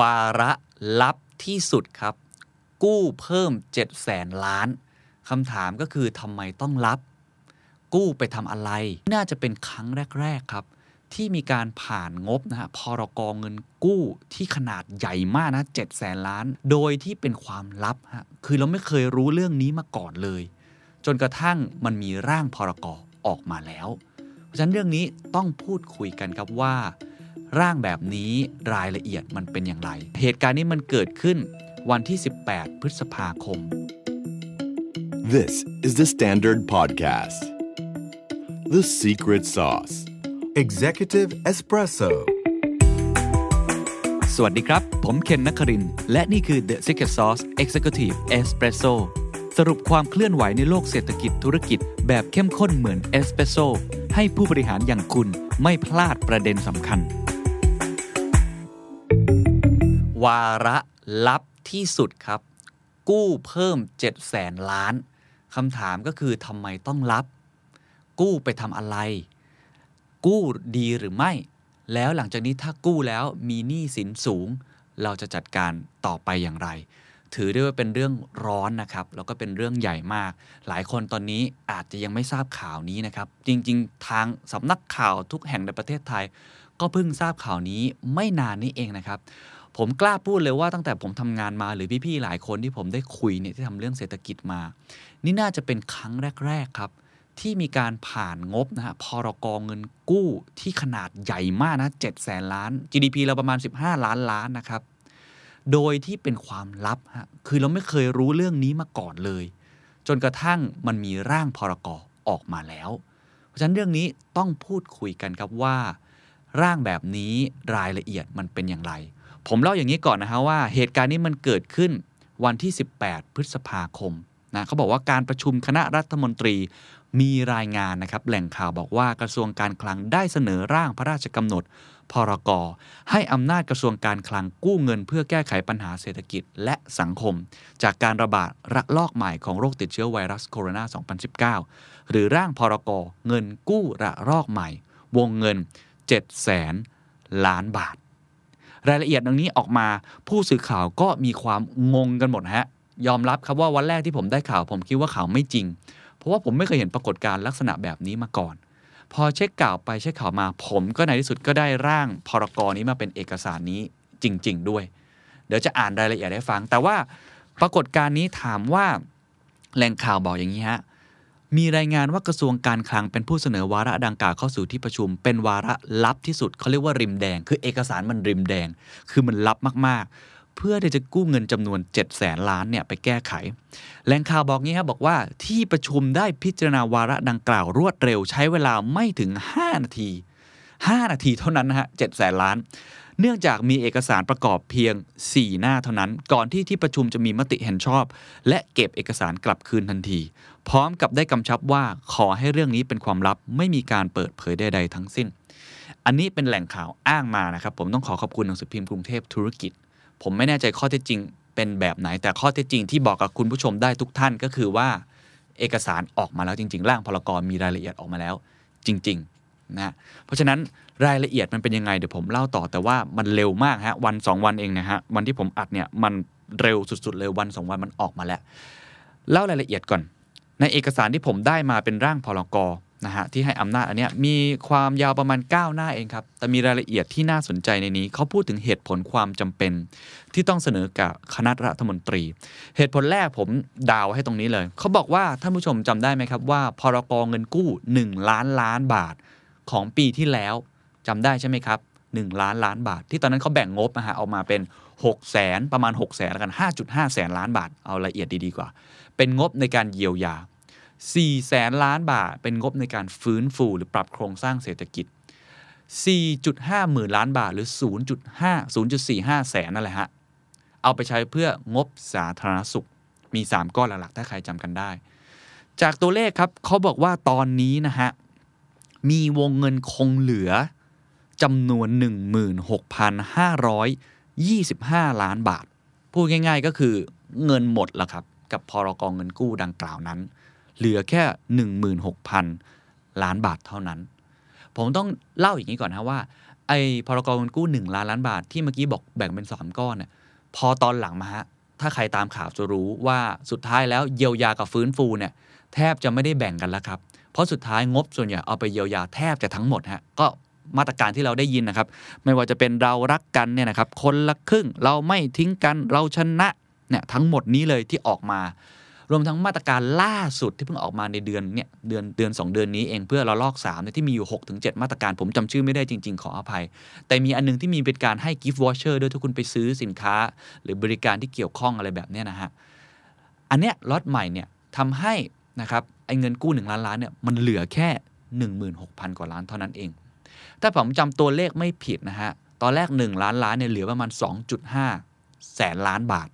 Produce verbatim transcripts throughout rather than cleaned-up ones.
วาระลับที่สุดครับกู้เพิ่มเจ็ดแสนล้านคำถามก็คือทำไมต้องรับกู้ไปทำอะไรน่าจะเป็นครั้งแรกๆครับที่มีการผ่านงบนะฮะพรก.เงินกู้ที่ขนาดใหญ่มากนะเจ็ดแสนล้านโดยที่เป็นความลับฮะคือเราไม่เคยรู้เรื่องนี้มาก่อนเลยจนกระทั่งมันมีร่างพรก.ออกมาแล้วเพราะฉะนั้นเรื่องนี้ต้องพูดคุยกันครับว่าร่างแบบนี้รายละเอียดมันเป็นอย่างไรเหตุการณ์นี้มันเกิดขึ้นวันที่สิบแปดพฤษภาคม This is the Standard Podcast The Secret Sauce Executive Espresso สวัสดีครับผมเคนนครินทร์และนี่คือ The Secret Sauce Executive Espresso สรุปความเคลื่อนไหวในโลกเศรษฐกิจธุรกิจแบบเข้มข้นเหมือนเอสเปรสโซ่ให้ผู้บริหารอย่างคุณไม่พลาดประเด็นสำคัญวาระลับที่สุดครับกู้เพิ่มเจ็ดแสนล้านคำถามก็คือทำไมต้องรับกู้ไปทำอะไรกู้ดีหรือไม่แล้วหลังจากนี้ถ้ากู้แล้วมีหนี้สินสูงเราจะจัดการต่อไปอย่างไรถือได้ว่าเป็นเรื่องร้อนนะครับแล้วก็เป็นเรื่องใหญ่มากหลายคนตอนนี้อาจจะยังไม่ทราบข่าวนี้นะครับจริงๆทางสำนักข่าวทุกแห่งในประเทศไทยก็เพิ่งทราบข่าวนี้ไม่นานนี้เองนะครับผมกล้าพูดเลยว่าตั้งแต่ผมทำงานมาหรือพี่ๆหลายคนที่ผมได้คุยเนี่ยที่ทำเรื่องเศรษฐกิจมานี่น่าจะเป็นครั้งแรกๆครับที่มีการผ่านงบนะฮะพรก.เงินกู้ที่ขนาดใหญ่มากนะเจ็ดแสนล้าน จี ดี พี เราประมาณสิบห้าล้านล้านนะครับโดยที่เป็นความลับฮะคือเราไม่เคยรู้เรื่องนี้มาก่อนเลยจนกระทั่งมันมีร่างพรก.ออกมาแล้วเพราะฉะนั้นเรื่องนี้ต้องพูดคุยกันครับว่าร่างแบบนี้รายละเอียดมันเป็นอย่างไรผมเล่าอย่างนี้ก่อนนะฮะว่าเหตุการณ์นี้มันเกิดขึ้นวันที่สิบแปดพฤษภาคมนะเขาบอกว่าการประชุมคณะรัฐมนตรีมีรายงานนะครับแหล่งข่าวบอกว่ากระทรวงการคลังได้เสนอร่างพระราชกำหนดพรก.ให้อำนาจกระทรวงการคลังกู้เงินเพื่อแก้ไขปัญหาเศรษฐกิจและสังคมจากการระบาดระลอกใหม่ของโรคติดเชื้อไวรัสโคโรนา สองพันสิบเก้า หรือร่างพรก.เงินกู้ระลอกใหม่วงเงินเจ็ดแสนล้านบาทรายละเอียดดังนี้ออกมาผู้สื่อข่าวก็มีความงงกันหมดฮะยอมรับครับว่าวันแรกที่ผมได้ข่าวผมคิดว่าข่าวไม่จริงเพราะว่าผมไม่เคยเห็นปรากฏการณ์ลักษณะแบบนี้มาก่อนพอเช็คข่าวไปเช็คข่าวมาผมก็ในที่สุดก็ได้ร่างพรก.นี้มาเป็นเอกสารนี้จริงๆด้วยเดี๋ยวจะอ่านรายละเอียดให้ฟังแต่ว่าปรากฏการณ์นี้ถามว่าแหล่งข่าวบอกอย่างนี้ฮะมีรายงานว่ากระทรวงการคลังเป็นผู้เสนอวาระดังกล่าวเข้าสู่ที่ประชุมเป็นวาระลับที่สุดเขาเรียกว่าริมแดงคือเอกสารมันริมแดงคือมันลับมากๆเพื่อที่จะกู้เงินจำนวนเจ็ดแสนล้านเนี่ยไปแก้ไขแหล่งข่าวบอกงี้ครับบอกว่าที่ประชุมได้พิจารณาวาระดังกล่าวรวดเร็วใช้เวลาไม่ถึงห้านาทีห้านาทีเท่านั้นนะฮะเจ็ดแสนล้านเนื่องจากมีเอกสารประกอบเพียงสี่หน้าเท่านั้นก่อนที่ที่ประชุมจะมีมติเห็นชอบและเก็บเอกสารกลับคืนทันทีพร้อมกับได้กำชับว่าขอให้เรื่องนี้เป็นความลับไม่มีการเปิดเผยใดๆทั้งสิ้นอันนี้เป็นแหล่งข่าวอ้างมานะครับผมต้องขอขอบคุณหนังสือพิมพ์กรุงเทพธุรกิจผมไม่แน่ใจข้อเท็จจริงเป็นแบบไหนแต่ข้อเท็จจริงที่บอกกับคุณผู้ชมได้ทุกท่านก็คือว่าเอกสารออกมาแล้วจริงๆร่างพรก.มีรายละเอียดออกมาแล้วจริงๆนะเพราะฉะนั้นรายละเอียดมันเป็นยังไงเดี๋ยวผมเล่าต่อแต่ว่ามันเร็วมากฮะวันสองวันเองนะฮะวันที่ผมอัดเนี่ยมันเร็วสุดๆเลยวันสองวันมันออกมาแล้วเล่ารายละเอียดก่อนในเอกสารที่ผมได้มาเป็นร่างพรก.นะฮะที่ให้อำนาจอันเนี้ยมีความยาวประมาณเก้าหน้าเองครับแต่มีรายละเอียดที่น่าสนใจในนี้เขาพูดถึงเหตุผลความจำเป็นที่ต้องเสนอกับคณะรัฐมนตรีเหตุผลแรกผมดาวให้ตรงนี้เลยเขาบอกว่าท่านผู้ชมจำได้ไหมครับว่าพรก.เงินกู้หนึ่งล้านล้านบาทของปีที่แล้วจำได้ใช่ไหมครับหนึ่งล้านล้านบาทที่ตอนนั้นเขาแบ่งงบนะฮะเอามาเป็นหกแสนประมาณหกแสนแล้วกัน ห้าจุดห้าแสนล้านบาทเอาละเอียดดีๆกว่าเป็นงบในการเยียวยาสี่แสนล้านบาทเป็นงบในการฟื้นฟูหรือปรับโครงสร้างเศรษฐกิจ สี่จุดห้าหมื่นล้านบาทหรือ ศูนย์จุดสี่ห้าแสนนั่นแหละฮะเอาไปใช้เพื่องบสาธารณสุขมีสามก้อนหลักๆถ้าใครจำกันได้จากตัวเลขครับเขาบอกว่าตอนนี้นะฮะมีวงเงินคงเหลือจำนวน หนึ่งหมื่นหกพันห้าร้อยยี่สิบห้าล้านบาทพูดง่ายๆก็คือเงินหมดแล้วครับกับพรก.เงินกู้ดังกล่าวนั้นเหลือแค่ หนึ่งหมื่นหกพัน ล้านบาทเท่านั้นผมต้องเล่าอย่างนี้ก่อนนะว่า ไอ้พรกเงินกู้หนึ่งล้านล้านบาทที่เมื่อกี้บอกแบ่งเป็นสามก้อนเนี่ยพอตอนหลังมาฮะถ้าใครตามข่าวจะรู้ว่าสุดท้ายแล้วเยียวยากับฟื้นฟูเนี่ยแทบจะไม่ได้แบ่งกันแล้วครับเพราะสุดท้ายงบส่วนใหญ่เอาไปเยียวยาแทบจะทั้งหมดฮะก็มาตรการที่เราได้ยินนะครับไม่ว่าจะเป็นเรารักกันเนี่ยนะครับคนละครึ่งเราไม่ทิ้งกันเราชนะเนี่ยทั้งหมดนี้เลยที่ออกมารวมทั้งมาตรการล่าสุดที่เพิ่งออกมาในเดือนเนี่ยเดือนเดือนสองเดือนนี้เองเพื่อระลอกสามเนี่ยที่มีอยู่ หกถึงเจ็ด มาตรการผมจำชื่อไม่ได้จริงๆขออภัยแต่มีอันนึงที่มีเป็นการให้ gift voucher ด้วยถ้าคุณไปซื้อสินค้าหรือบริการที่เกี่ยวข้องอะไรแบบเนี้ยนะฮะอันเนี้ยล็อตใหม่เนี่ยทำให้นะครับไอ้เงินกู้หนึ่งล้านล้านเนี่ยมันเหลือแค่ หนึ่งหมื่นหกพัน กว่าล้านเท่านั้นเองถ้าผมจำตัวเลขไม่ผิดนะฮะตอนแรกหนึ่งล้านล้านเนี่ยเหลือประมาณ สองจุดห้า แสนล้านบาท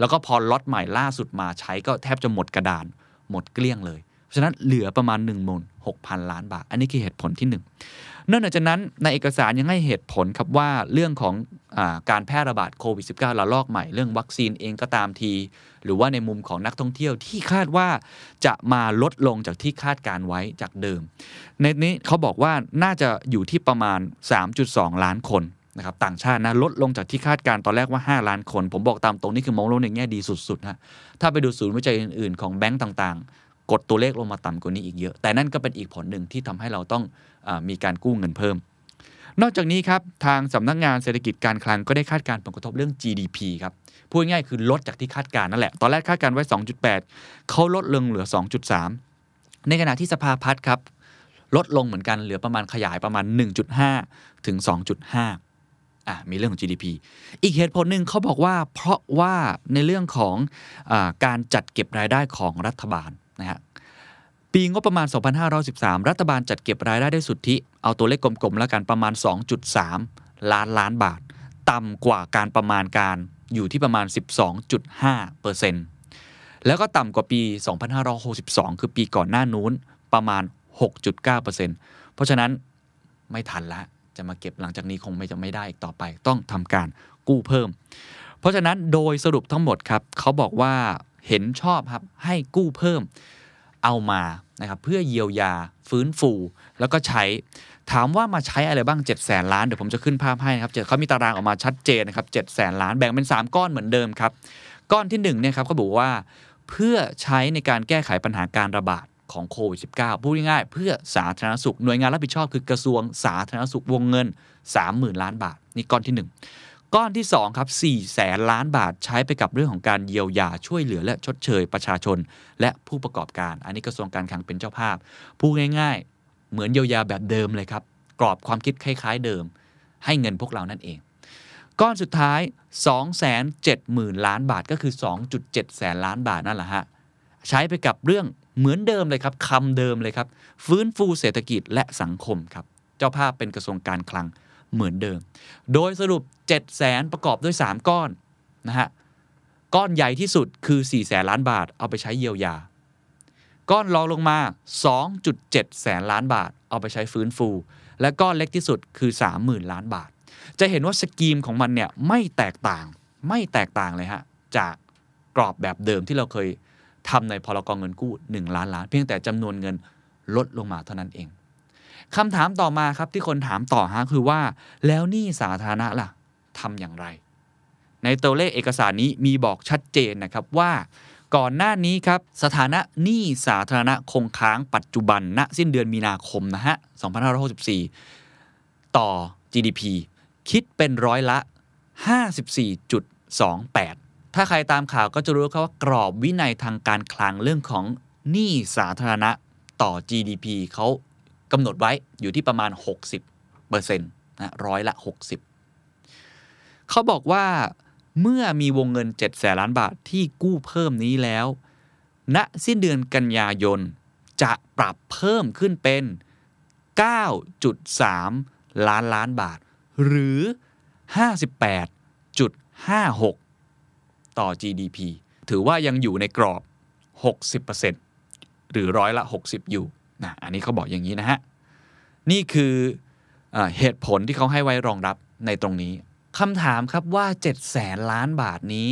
แล้วก็พอล็อตใหม่ล่าสุดมาใช้ก็แทบจะหมดกระดานหมดเกลี้ยงเลยเพราะฉะนั้นเหลือประมาณ หนึ่งหมื่นหกพัน ล้านบาทอันนี้คือเหตุผลที่หนึ่งนอกจากนั้นในเอกสารยังให้เหตุผลครับว่าเรื่องของอ่าการแพร่ระบาดโควิด สิบเก้า ระลอกใหม่เรื่องวัคซีนเองก็ตามทีหรือว่าในมุมของนักท่องเที่ยวที่คาดว่าจะมาลดลงจากที่คาดการไว้จากเดิมในนี้เขาบอกว่าน่าจะอยู่ที่ประมาณ สามจุดสอง ล้านคนนะครับต่างชาตินะลดลงจากที่คาดการตอนแรกว่าห้าล้านคนผมบอกตามตรงนี่คือมองโลกในแง่ดีสุดๆฮะถ้าไปดูศูนย์วิจัยอื่นๆของแบงก์ต่างๆกดตัวเลขลงมาต่ำกว่านี้อีกเยอะแต่นั่นก็เป็นอีกผลหนึ่งที่ทำให้เราต้องอ่ามีการกู้เงินเพิ่มนอกจากนี้ครับทางสำนักงานเศรษฐกิจการคลังก็ได้คาดการผลกระทบเรื่อง จี ดี พี ครับพูดง่ายคือลดจากที่คาดการนั่นแหละตอนแรกคาดการไว้ สองจุดแปด เขาลดลงเหลือ สองจุดสาม ในขณะที่สภาพัฒน์ครับลดลงเหมือนกันเหลือประมาณขยายประมาณ หนึ่งจุดห้า ถึง สองจุดห้าอ่ะมีเรื่องของ จี ดี พี อีกเหตุผลหนึ่งเขาบอกว่าเพราะว่าในเรื่องของอาการจัดเก็บรายได้ของรัฐบาลนะฮะปีงบประมาณสองพันห้าร้อยสิบสามรัฐบาลจัดเก็บรายได้ด้วยสุทธิเอาตัวเลขกลมๆแล้วกันประมาณ สองจุดสาม ล้านล้านบาทต่ำกว่าการประมาณการอยู่ที่ประมาณ สิบสองจุดห้าเปอร์เซ็นต์ แล้วก็ต่ำกว่าปีสองพันห้าร้อยหกสิบสองคือปีก่อนหน้านู้นประมาณ หกจุดเก้าเปอร์เซ็นต์ เพราะฉะนั้นไม่ทันละจะมาเก็บหลังจากนี้คงไม่จะไม่ได้อีกต่อไปต้องทำการกู้เพิ่มเพราะฉะนั้นโดยสรุปทั้งหมดครับเขาบอกว่าเห็นชอบครับให้กู้เพิ่มเอามานะครับเพื่อเยียวยาฟื้นฟูแล้วก็ใช้ถามว่ามาใช้อะไรบ้างเจ็ดแสนล้านเดี๋ยวผมจะขึ้นภาพให้นะครับเขามีตารางออกมาชัดเจนนะครับเจ็ดแสนล้านแบ่งเป็นสามก้อนเหมือนเดิมครับก้อนที่หนึ่งเนี่ยครับเขาบอกว่าเพื่อใช้ในการแก้ไขปัญหาการระบาดของโควิด สิบเก้า พูดง่ายๆเพื่อสาธารณสุขหน่วยงานรับผิดชอบคือกระทรวงสาธารณสุขวงเงิน สามหมื่น ล้านบาทนี่ก้อนที่หนึ่งก้อนที่สองครับสี่แสนล้านบาทใช้ไปกับเรื่องของการเยียวยาช่วยเหลือและชดเชยประชาชนและผู้ประกอบการอันนี้กระทรวงการคลังเป็นเจ้าภาพพูดง่ายๆเหมือนเยียวยาแบบเดิมเลยครับกรอบความคิดคล้ายๆเดิมให้เงินพวกเรานั่นเองก้อนสุดท้าย สองแสนเจ็ดหมื่น ล้านบาทก็คือ สองจุดเจ็ด แสนล้านบาทนั่นแหละฮะใช้ไปกับเรื่องเหมือนเดิมเลยครับคำเดิมเลยครับฟื้นฟูเศรษฐกิจและสังคมครับเจ้าภาพเป็นกระทรวงการคลังเหมือนเดิมโดยสรุปเจ็ดแสนประกอบด้วยสามก้อนนะฮะก้อนใหญ่ที่สุดคือสี่แสนล้านบาทเอาไปใช้เยียวยาก้อนรองลงมา สองจุดเจ็ด แสนล้านบาทเอาไปใช้ฟื้นฟูและก้อนเล็กที่สุดคือ สามหมื่น ล้านบาทจะเห็นว่าสกีมของมันเนี่ยไม่แตกต่างไม่แตกต่างเลยฮะจากกรอบแบบเดิมที่เราเคยทำในพรกเงินกู้หนึ่งล้านล้านเพียงแต่จำนวนเงินลดลงมาเท่านั้นเองคำถามต่อมาครับที่คนถามต่อฮะคือว่าแล้วหนี้สาธารณะล่ะทำอย่างไรในตัวเลขเอกสารนี้มีบอกชัดเจนนะครับว่าก่อนหน้านี้ครับสถานะหนี้สาธารณะคงค้างปัจจุบันณสิ้นเดือนมีนาคมนะฮะสองพันห้าร้อยหกสิบสี่ต่อ จี ดี พี คิดเป็นร้อยละ ห้าสิบสี่จุดสองแปดถ้าใครตามข่าวก็จะรู้ครับว่ากรอบวินัยทางการคลังเรื่องของหนี้สาธารณะต่อ จี ดี พี เขากำหนดไว้อยู่ที่ประมาณ หกสิบเปอร์เซ็นต์ นะร้อยละหกสิบเขาบอกว่าเมื่อมีวงเงินเจ็ดแสนล้านบาทที่กู้เพิ่มนี้แล้วณสิ้นเดือนกันยายนจะปรับเพิ่มขึ้นเป็น เก้าจุดสาม ล้านล้านบาทหรือ ห้าสิบแปดจุดห้าหกต่อ จี ดี พี ถือว่ายังอยู่ในกรอบ หกสิบเปอร์เซ็นต์ หรือร้อยละหกสิบอยู่นะอันนี้เขาบอกอย่างนี้นะฮะนี่คือเหตุผลที่เขาให้ไว้รองรับในตรงนี้คำถามครับว่าเจ็ดแสนล้านบาทนี้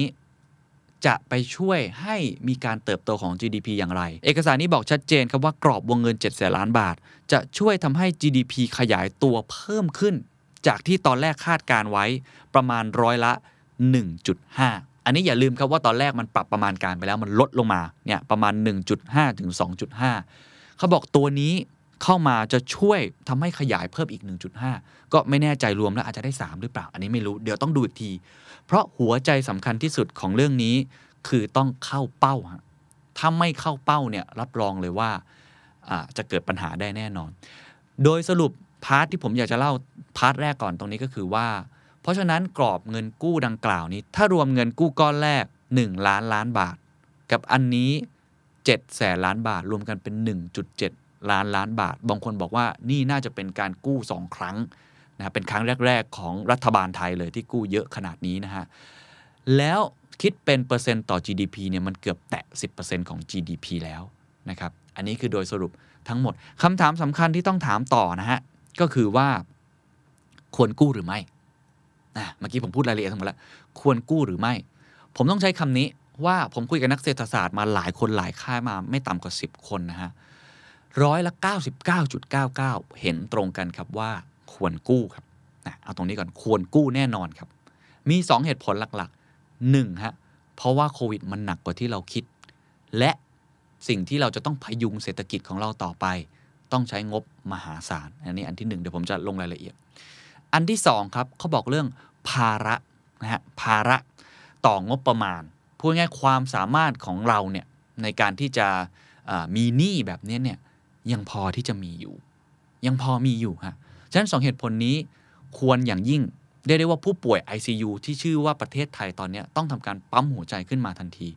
จะไปช่วยให้มีการเติบโตของ จี ดี พี อย่างไรเอกสารนี้บอกชัดเจนครับว่ากรอบวงเงินเจ็ดแสนล้านบาทจะช่วยทำให้ จี ดี พี ขยายตัวเพิ่มขึ้น จากที่ตอนแรกคาดการไว้ประมาณร้อยละ หนึ่งจุดห้า อันนี้อย่าลืมครับว่าตอนแรกมันปรับประมาณการไปแล้วมันลดลงมาเนี่ยประมาณ หนึ่งจุดห้า ถึง สองจุดห้า เขาบอกตัวนี้เข้ามาจะช่วยทำให้ขยายเพิ่มอีก หนึ่งจุดห้า ก็ไม่แน่ใจรวมแล้วอาจจะได้สามหรือเปล่าอันนี้ไม่รู้เดี๋ยวต้องดูอีกทีเพราะหัวใจสำคัญที่สุดของเรื่องนี้คือต้องเข้าเป้าฮะถ้าไม่เข้าเป้าเนี่ยรับรองเลยว่าจะเกิดปัญหาได้แน่นอนโดยสรุปพาร์ทที่ผมอยากจะเล่าพาร์ทแรกก่อนตรงนี้ก็คือว่าเพราะฉะนั้นกรอบเงินกู้ดังกล่าวนี้ถ้ารวมเงินกู้ก้อนแรกหนึ่งล้านล้านบาทกับอันนี้เจ็ดแสนล้านบาทรวมกันเป็น หนึ่งจุดเจ็ด ล้านล้านบาทบางคนบอกว่านี่น่าจะเป็นการกู้สองครั้งนะเป็นครั้งแรกๆของรัฐบาลไทยเลยที่กู้เยอะขนาดนี้นะฮะแล้วคิดเป็นเปอร์เซ็นต์ต่อ จี ดี พี เนี่ยมันเกือบแตะ สิบเปอร์เซ็นต์ ของ จี ดี พี แล้วนะครับอันนี้คือโดยสรุปทั้งหมดคำถามสำคัญที่ต้องถามต่อนะฮะก็คือว่าควรกู้หรือไม่นะเมื่อกี้ผมพูดรายละเอียดทั้งหมดแล้วควรกู้หรือไม่ผมต้องใช้คำนี้ว่าผมคุยกับนักเศรษฐศาสตร์มาหลายคนหลายค่ายมาไม่ต่ำกว่าสิบคนนะฮะร้อยละ เก้าสิบเก้าจุดเก้าเก้า เห็นตรงกันครับว่าควรกู้ครับนะเอาตรงนี้ก่อนควรกู้แน่นอนครับมีสองเหตุผลหลักๆหนึ่งฮะเพราะว่าโควิดมันหนักกว่าที่เราคิดและสิ่งที่เราจะต้องพยุงเศรษฐกิจของเราต่อไปต้องใช้งบมหาศาลอันนี้อันที่หนึ่งเดี๋ยวผมจะลงรายละเอียดอันที่สองครับเขาบอกเรื่องภาระนะฮะภาระต่องบประมาณพูดง่ายความสามารถของเราเนี่ยในการที่จะมีหนี้แบบนี้เนี่ยยังพอที่จะมีอยู่ยังพอมีอยู่ฮะฉะนั้นสองเหตุผลนี้ควรอย่างยิ่งเรียกได้ว่าผู้ป่วย ไอ ซี ยู ที่ชื่อว่าประเทศไทยตอนนี้ต้องทำการปั๊มหัวใจขึ้นมาทันที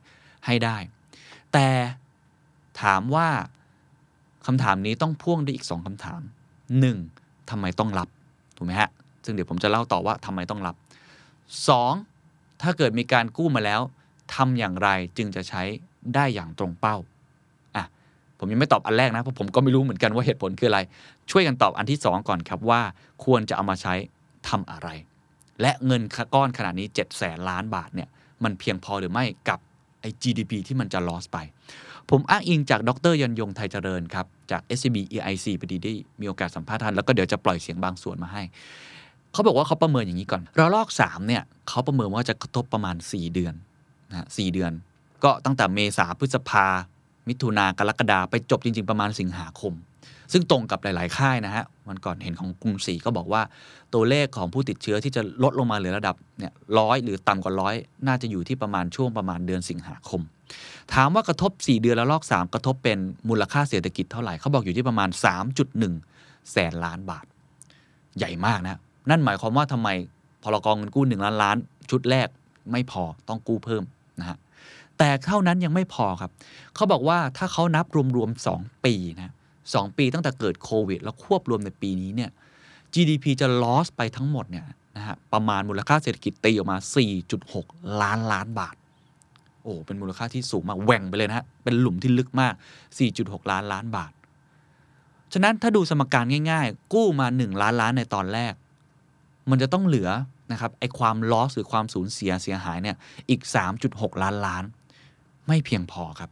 ให้ได้แต่ถามว่าคำถามนี้ต้องพ่วงด้วยอีกสองคำถาม หนึ่ง. ทำไมต้องรับถูกไหมฮะซึ่งเดี๋ยวผมจะเล่าต่อว่าทำไมต้องรับ สอง. ถ้าเกิดมีการกู้มาแล้วทำอย่างไรจึงจะใช้ได้อย่างตรงเป้าอ่ะผมยังไม่ตอบอันแรกนะเพราะผมก็ไม่รู้เหมือนกันว่าเหตุผลคืออะไรช่วยกันตอบอันที่สองก่อนครับว่าควรจะเอามาใช้ทำอะไรและเงินก้อนขนาดนี้เจ็ดแสนล้านบาทเนี่ยมันเพียงพอหรือไม่กับไอ้ จี ดี พี ที่มันจะ loss ไปผมอ้างอิงจากดร.ยนยงไทยเจริญครับจาก เอส ซี บี อี ไอ ซี พอดีได้มีโอกาสสัมภาษณ์ท่านแล้วก็เดี๋ยวจะปล่อยเสียงบางส่วนมาให้เขาบอกว่าเขาประเมินอย่างนี้ก่อนระลอกสามเนี่ยเขาประเมินว่าจะกระทบประมาณสี่เดือนนะสี่เดือนก็ตั้งแต่เมษาพฤษภามิถุนากรกฎาไปจบจริงๆประมาณสิงหาคมซึ่งตรงกับหลายๆค่ายนะฮะวันก่อนเห็นของกรุงศรีก็บอกว่าตัวเลขของผู้ติดเชื้อที่จะลดลงมาเหลือระดับเนี่ยหนึ่งร้อยหรือต่ำกว่าหนึ่งร้อยน่าจะอยู่ที่ประมาณช่วงประมาณเดือนสิงหาคมถามว่ากระทบสี่เดือนแล้วลอกสามกระทบเป็นมูลค่าเศรษฐกิจเท่าไหร่เขาบอกอยู่ที่ประมาณ สามจุดหนึ่ง แสนล้านบาทใหญ่มากนะนั่นหมายความว่าทำไมพรก.เงินกู้หนึ่งล้านล้านชุดแรกไม่พอต้องกู้เพิ่มนะฮะแต่เท่านั้นยังไม่พอครับเขาบอกว่าถ้าเขานับรวมๆสองปีนะสองปีตั้งแต่เกิดโควิดแล้วควบรวมในปีนี้เนี่ย จี ดี พี จะ loss ไปทั้งหมดเนี่ยนะฮะประมาณมูลค่าเศรษฐกิจตีออกมา สี่จุดหก ล้านล้านบาทโอ้เป็นมูลค่าที่สูงมากแหว่งไปเลยนะฮะเป็นหลุมที่ลึกมาก สี่จุดหก ล้านล้านบาทฉะนั้นถ้าดูสมการง่ายๆกู้มาหนึ่งล้านล้านในตอนแรกมันจะต้องเหลือนะครับไอ้ความ loss หรือความสูญเสียเสียหายเนี่ยอีก สามจุดหก ล้านล้านไม่เพียงพอครับ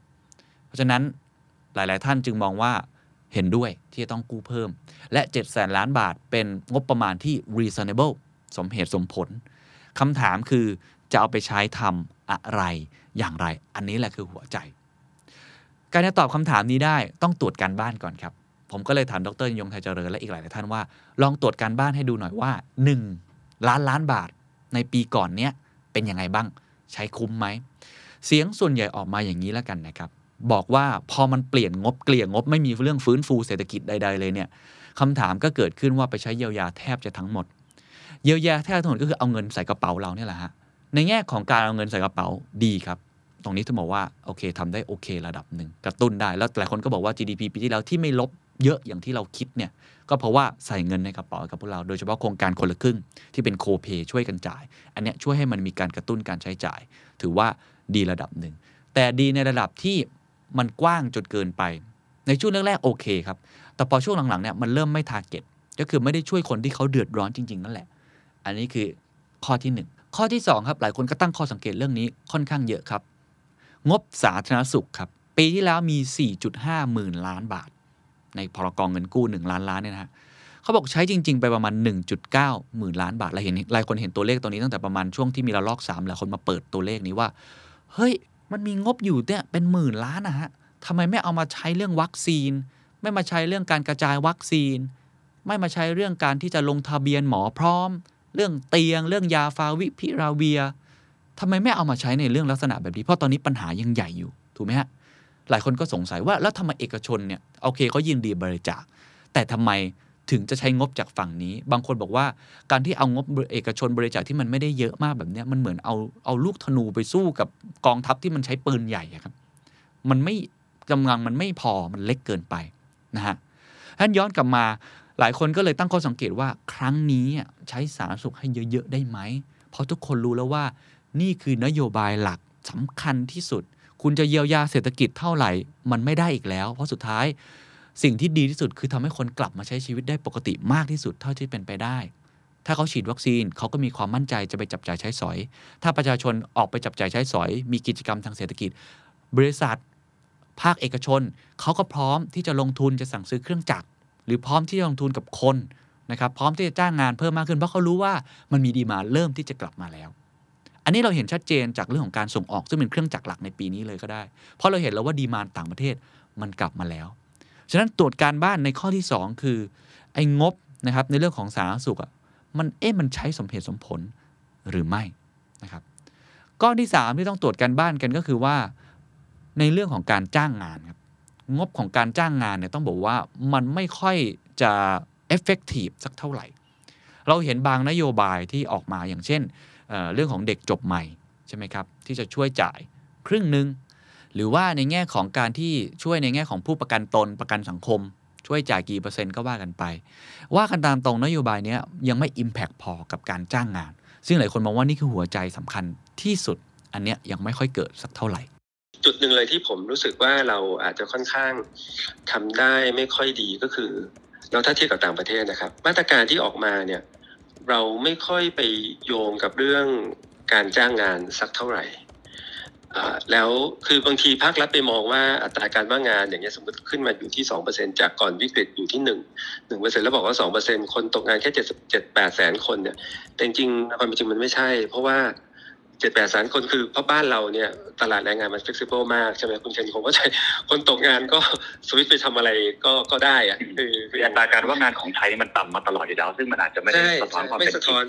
เพราะฉะนั้นหลายๆท่านจึงมองว่าเห็นด้วยที่จะต้องกู้เพิ่มและเจ็ดแสนล้านบาทเป็นงบประมาณที่ reasonable สมเหตุสมผลคำถามคือจะเอาไปใช้ทำอะไรอย่างไรอันนี้แหละคือหัวใจการจะตอบคำถามนี้ได้ต้องตรวจการบ้านก่อนครับผมก็เลยถามดร.ยงไทยเจริญและอีกหลายท่านว่าลองตรวจการบ้านให้ดูหน่อยว่าหนึ่งล้านล้านบาทในปีก่อนเนี้ยเป็นยังไงบ้างใช้คุ้มไหมเสียงส่วนใหญ่ออกมาอย่างนี้แล้วกันนะครับบอกว่าพอมันเปลี่ยนงบเกลี่ยงบไม่มีเรื่องฟื้นฟูเศรษฐกิจใดๆเลยเนี่ยคำถามก็เกิดขึ้นว่าไปใช้เยียวยาแทบจะทั้งหมดเยียวยาแทบทั้งหมดก็คือเอาเงินใส่กระเป๋าเราเนี่ยแหละฮะในแง่ของการเอาเงินใส่กระเป๋าดีครับตรงนี้ต้องบอกว่าโอเคทำได้โอเคระดับหนึ่งกระตุ้นได้แล้วหลายคนก็บอกว่า จี ดี พี ปีที่แล้วที่ไม่ลบเยอะอย่างที่เราคิดเนี่ยก็เพราะว่าใส่เงินในกระเป๋ากับพวกเราโดยเฉพาะโครงการคนละครึ่งที่เป็นโคเพช่วยกันจ่ายอันเนี้ยช่วยให้มันมีการกระตุ้นการใช้จ่ายถือว่าดีระดับหนึ่งแต่ดีในระดับที่มันกว้างจนเกินไปในช่วงแรกๆโอเคครับแต่พอช่วงหลังๆเนี่ยมันเริ่มไม่ทาร์เก็ตก็คือไม่ได้ช่วยคนที่เขาเดือดร้อนจริงๆนั่นแหละอันนี้คือข้อที่หนึ่งข้อที่สองครับหลายคนก็ตั้งข้อสังเกตเรื่องนี้ค่อนข้างเยอะครับงบสาธารณสุขครับปีที่แล้วมี สี่จุดห้า หมื่นล้านบาทในพรก.เงินกู้หนึ่งล้านล้านเนี่ยนะฮะ เขาบอกใช้จริงๆไปประมาณ หนึ่งจุดเก้าหมื่นล้านบาทเราเห็นหลายคนเห็นตัวเลขตัวนี้ตั้งแต่ประมาณช่วงที่มีระลอกสามหลายคนมาเปิดตัวเลขนี้ว่าเฮ้ยมันมีงบอยู่เนี่ยเป็นหมื่นล้านนะฮะทำไมไม่เอามาใช้เรื่องวัคซีนไม่มาใช้เรื่องการกระจายวัคซีนไม่มาใช้เรื่องการที่จะลงทะเบียนหมอพร้อมเรื่องเตียงเรื่องยาฟาวิพิราเวียทำไมไม่เอามาใช้ในเรื่องลักษณะแบบนี้เพราะตอนนี้ปัญหายังใหญ่อยู่ถูกไหมฮะหลายคนก็สงสัยว่าแล้วทำไมเอกชนเนี่ยโอเคเขายินดีบริจาคแต่ทำไมถึงจะใช้งบจากฝั่งนี้บางคนบอกว่าการที่เอางบเอกชนบริจาคที่มันไม่ได้เยอะมากแบบนี้มันเหมือนเอาเอาลูกธนูไปสู้กับกองทัพที่มันใช้ปืนใหญ่ครับมันไม่กำลังมันไม่พอมันเล็กเกินไปนะฮะฉะนั้นย้อนกลับมาหลายคนก็เลยตั้งข้อสังเกตว่าครั้งนี้ใช้สาธารณสุขให้เยอะๆได้ไหมเพราะทุกคนรู้แล้วว่านี่คือนโยบายหลักสำคัญที่สุดคุณจะเยียวยาเศรษฐกิจเท่าไหร่มันไม่ได้อีกแล้วเพราะสุดท้ายสิ่งที่ดีที่สุดคือทำให้คนกลับมาใช้ชีวิตได้ปกติมากที่สุดเท่าที่เป็นไปได้ถ้าเขาฉีดวัคซีนเขาก็มีความมั่นใจจะไปจับจ่ายใช้สอยถ้าประชาชนออกไปจับจ่ายใช้สอยมีกิจกรรมทางเศรษฐกิจบริษัทภาคเอกชนเขาก็พร้อมที่จะลงทุนจะสั่งซื้อเครื่องจักรหรือพร้อมที่จะลงทุนกับคนนะครับพร้อมที่จะจ้างงานเพิ่มมากขึ้นเพราะเขารู้ว่ามันมีดีมาเริ่มที่จะกลับมาแล้วอันนี้เราเห็นชัดเจนจากเรื่องของการส่งออกซึ่งเป็นเครื่องจักรหลักในปีนี้เลยก็ได้เพราะเราเห็นแล้วว่าดีมาต่างประเทศมันกลับมาแล้วฉะนั้นตรวจการบ้านในข้อที่สองคือไอ้งบนะครับในเรื่องของสาธารณสุขอ่ะมันเอ๊ะมันใช้สมเหตุสมผลหรือไม่นะครับข้อที่สามที่ต้องตรวจการบ้านกันก็คือว่าในเรื่องของการจ้างงานครับงบของการจ้างงานเนี่ยต้องบอกว่ามันไม่ค่อยจะ effective สักเท่าไหร่เราเห็นบางนโยบายที่ออกมาอย่างเช่น เอ่อ เรื่องของเด็กจบใหม่ใช่ไหมครับที่จะช่วยจ่ายครึ่งนึงหรือว่าในแง่ของการที่ช่วยในแง่ของผู้ประกันตนประกันสังคมช่วยจ่ายกี่เปอร์เซ็นต์ก็ว่ากันไปว่ากันตามตรงนโยบายนี้ยังไม่ impact พอกับการจ้างงานซึ่งหลายคนมองว่านี่คือหัวใจสำคัญที่สุดอันเนี้ยยังไม่ค่อยเกิดสักเท่าไหร่จุดหนึ่งเลยที่ผมรู้สึกว่าเราอาจจะค่อนข้างทำได้ไม่ค่อยดีก็คือเราถ้าเทียบกับต่างประเทศนะครับมาตรการที่ออกมาเนี่ยเราไม่ค่อยไปโยงกับเรื่องการจ้างงานสักเท่าไหร่แล้วคือบางทีภาครัฐไปมองว่าอัตราการว่างงานอย่างเงี้ยสมมติขึ้นมาอยู่ที่ สองเปอร์เซ็นต์ จากก่อนวิกฤตอยู่ที่หนึ่ง หนึ่งเปอร์เซ็นต์ แล้วบอกว่า สองเปอร์เซ็นต์ คนตกงานแค่เจ็ดสิบเจ็ดแปดแสนคนเนี่ยแต่จริงๆความจริงมันไม่ใช่เพราะว่าเจ็ดแปดแสนคนคือเพราะบ้านเราเนี่ยตลาดแรงงานมัน flexible มากใช่ไหมคุณเชนคงเข้าใจคนตกงานก็สวิตช์ไปทำอะไรก็ก็ได้อะคืออัตราการว่างงานของไทยมันต่ำมาตลอดอยู่แล้วซึ่งมันอาจจะไม่ได้สะท้อนความเป็นจริง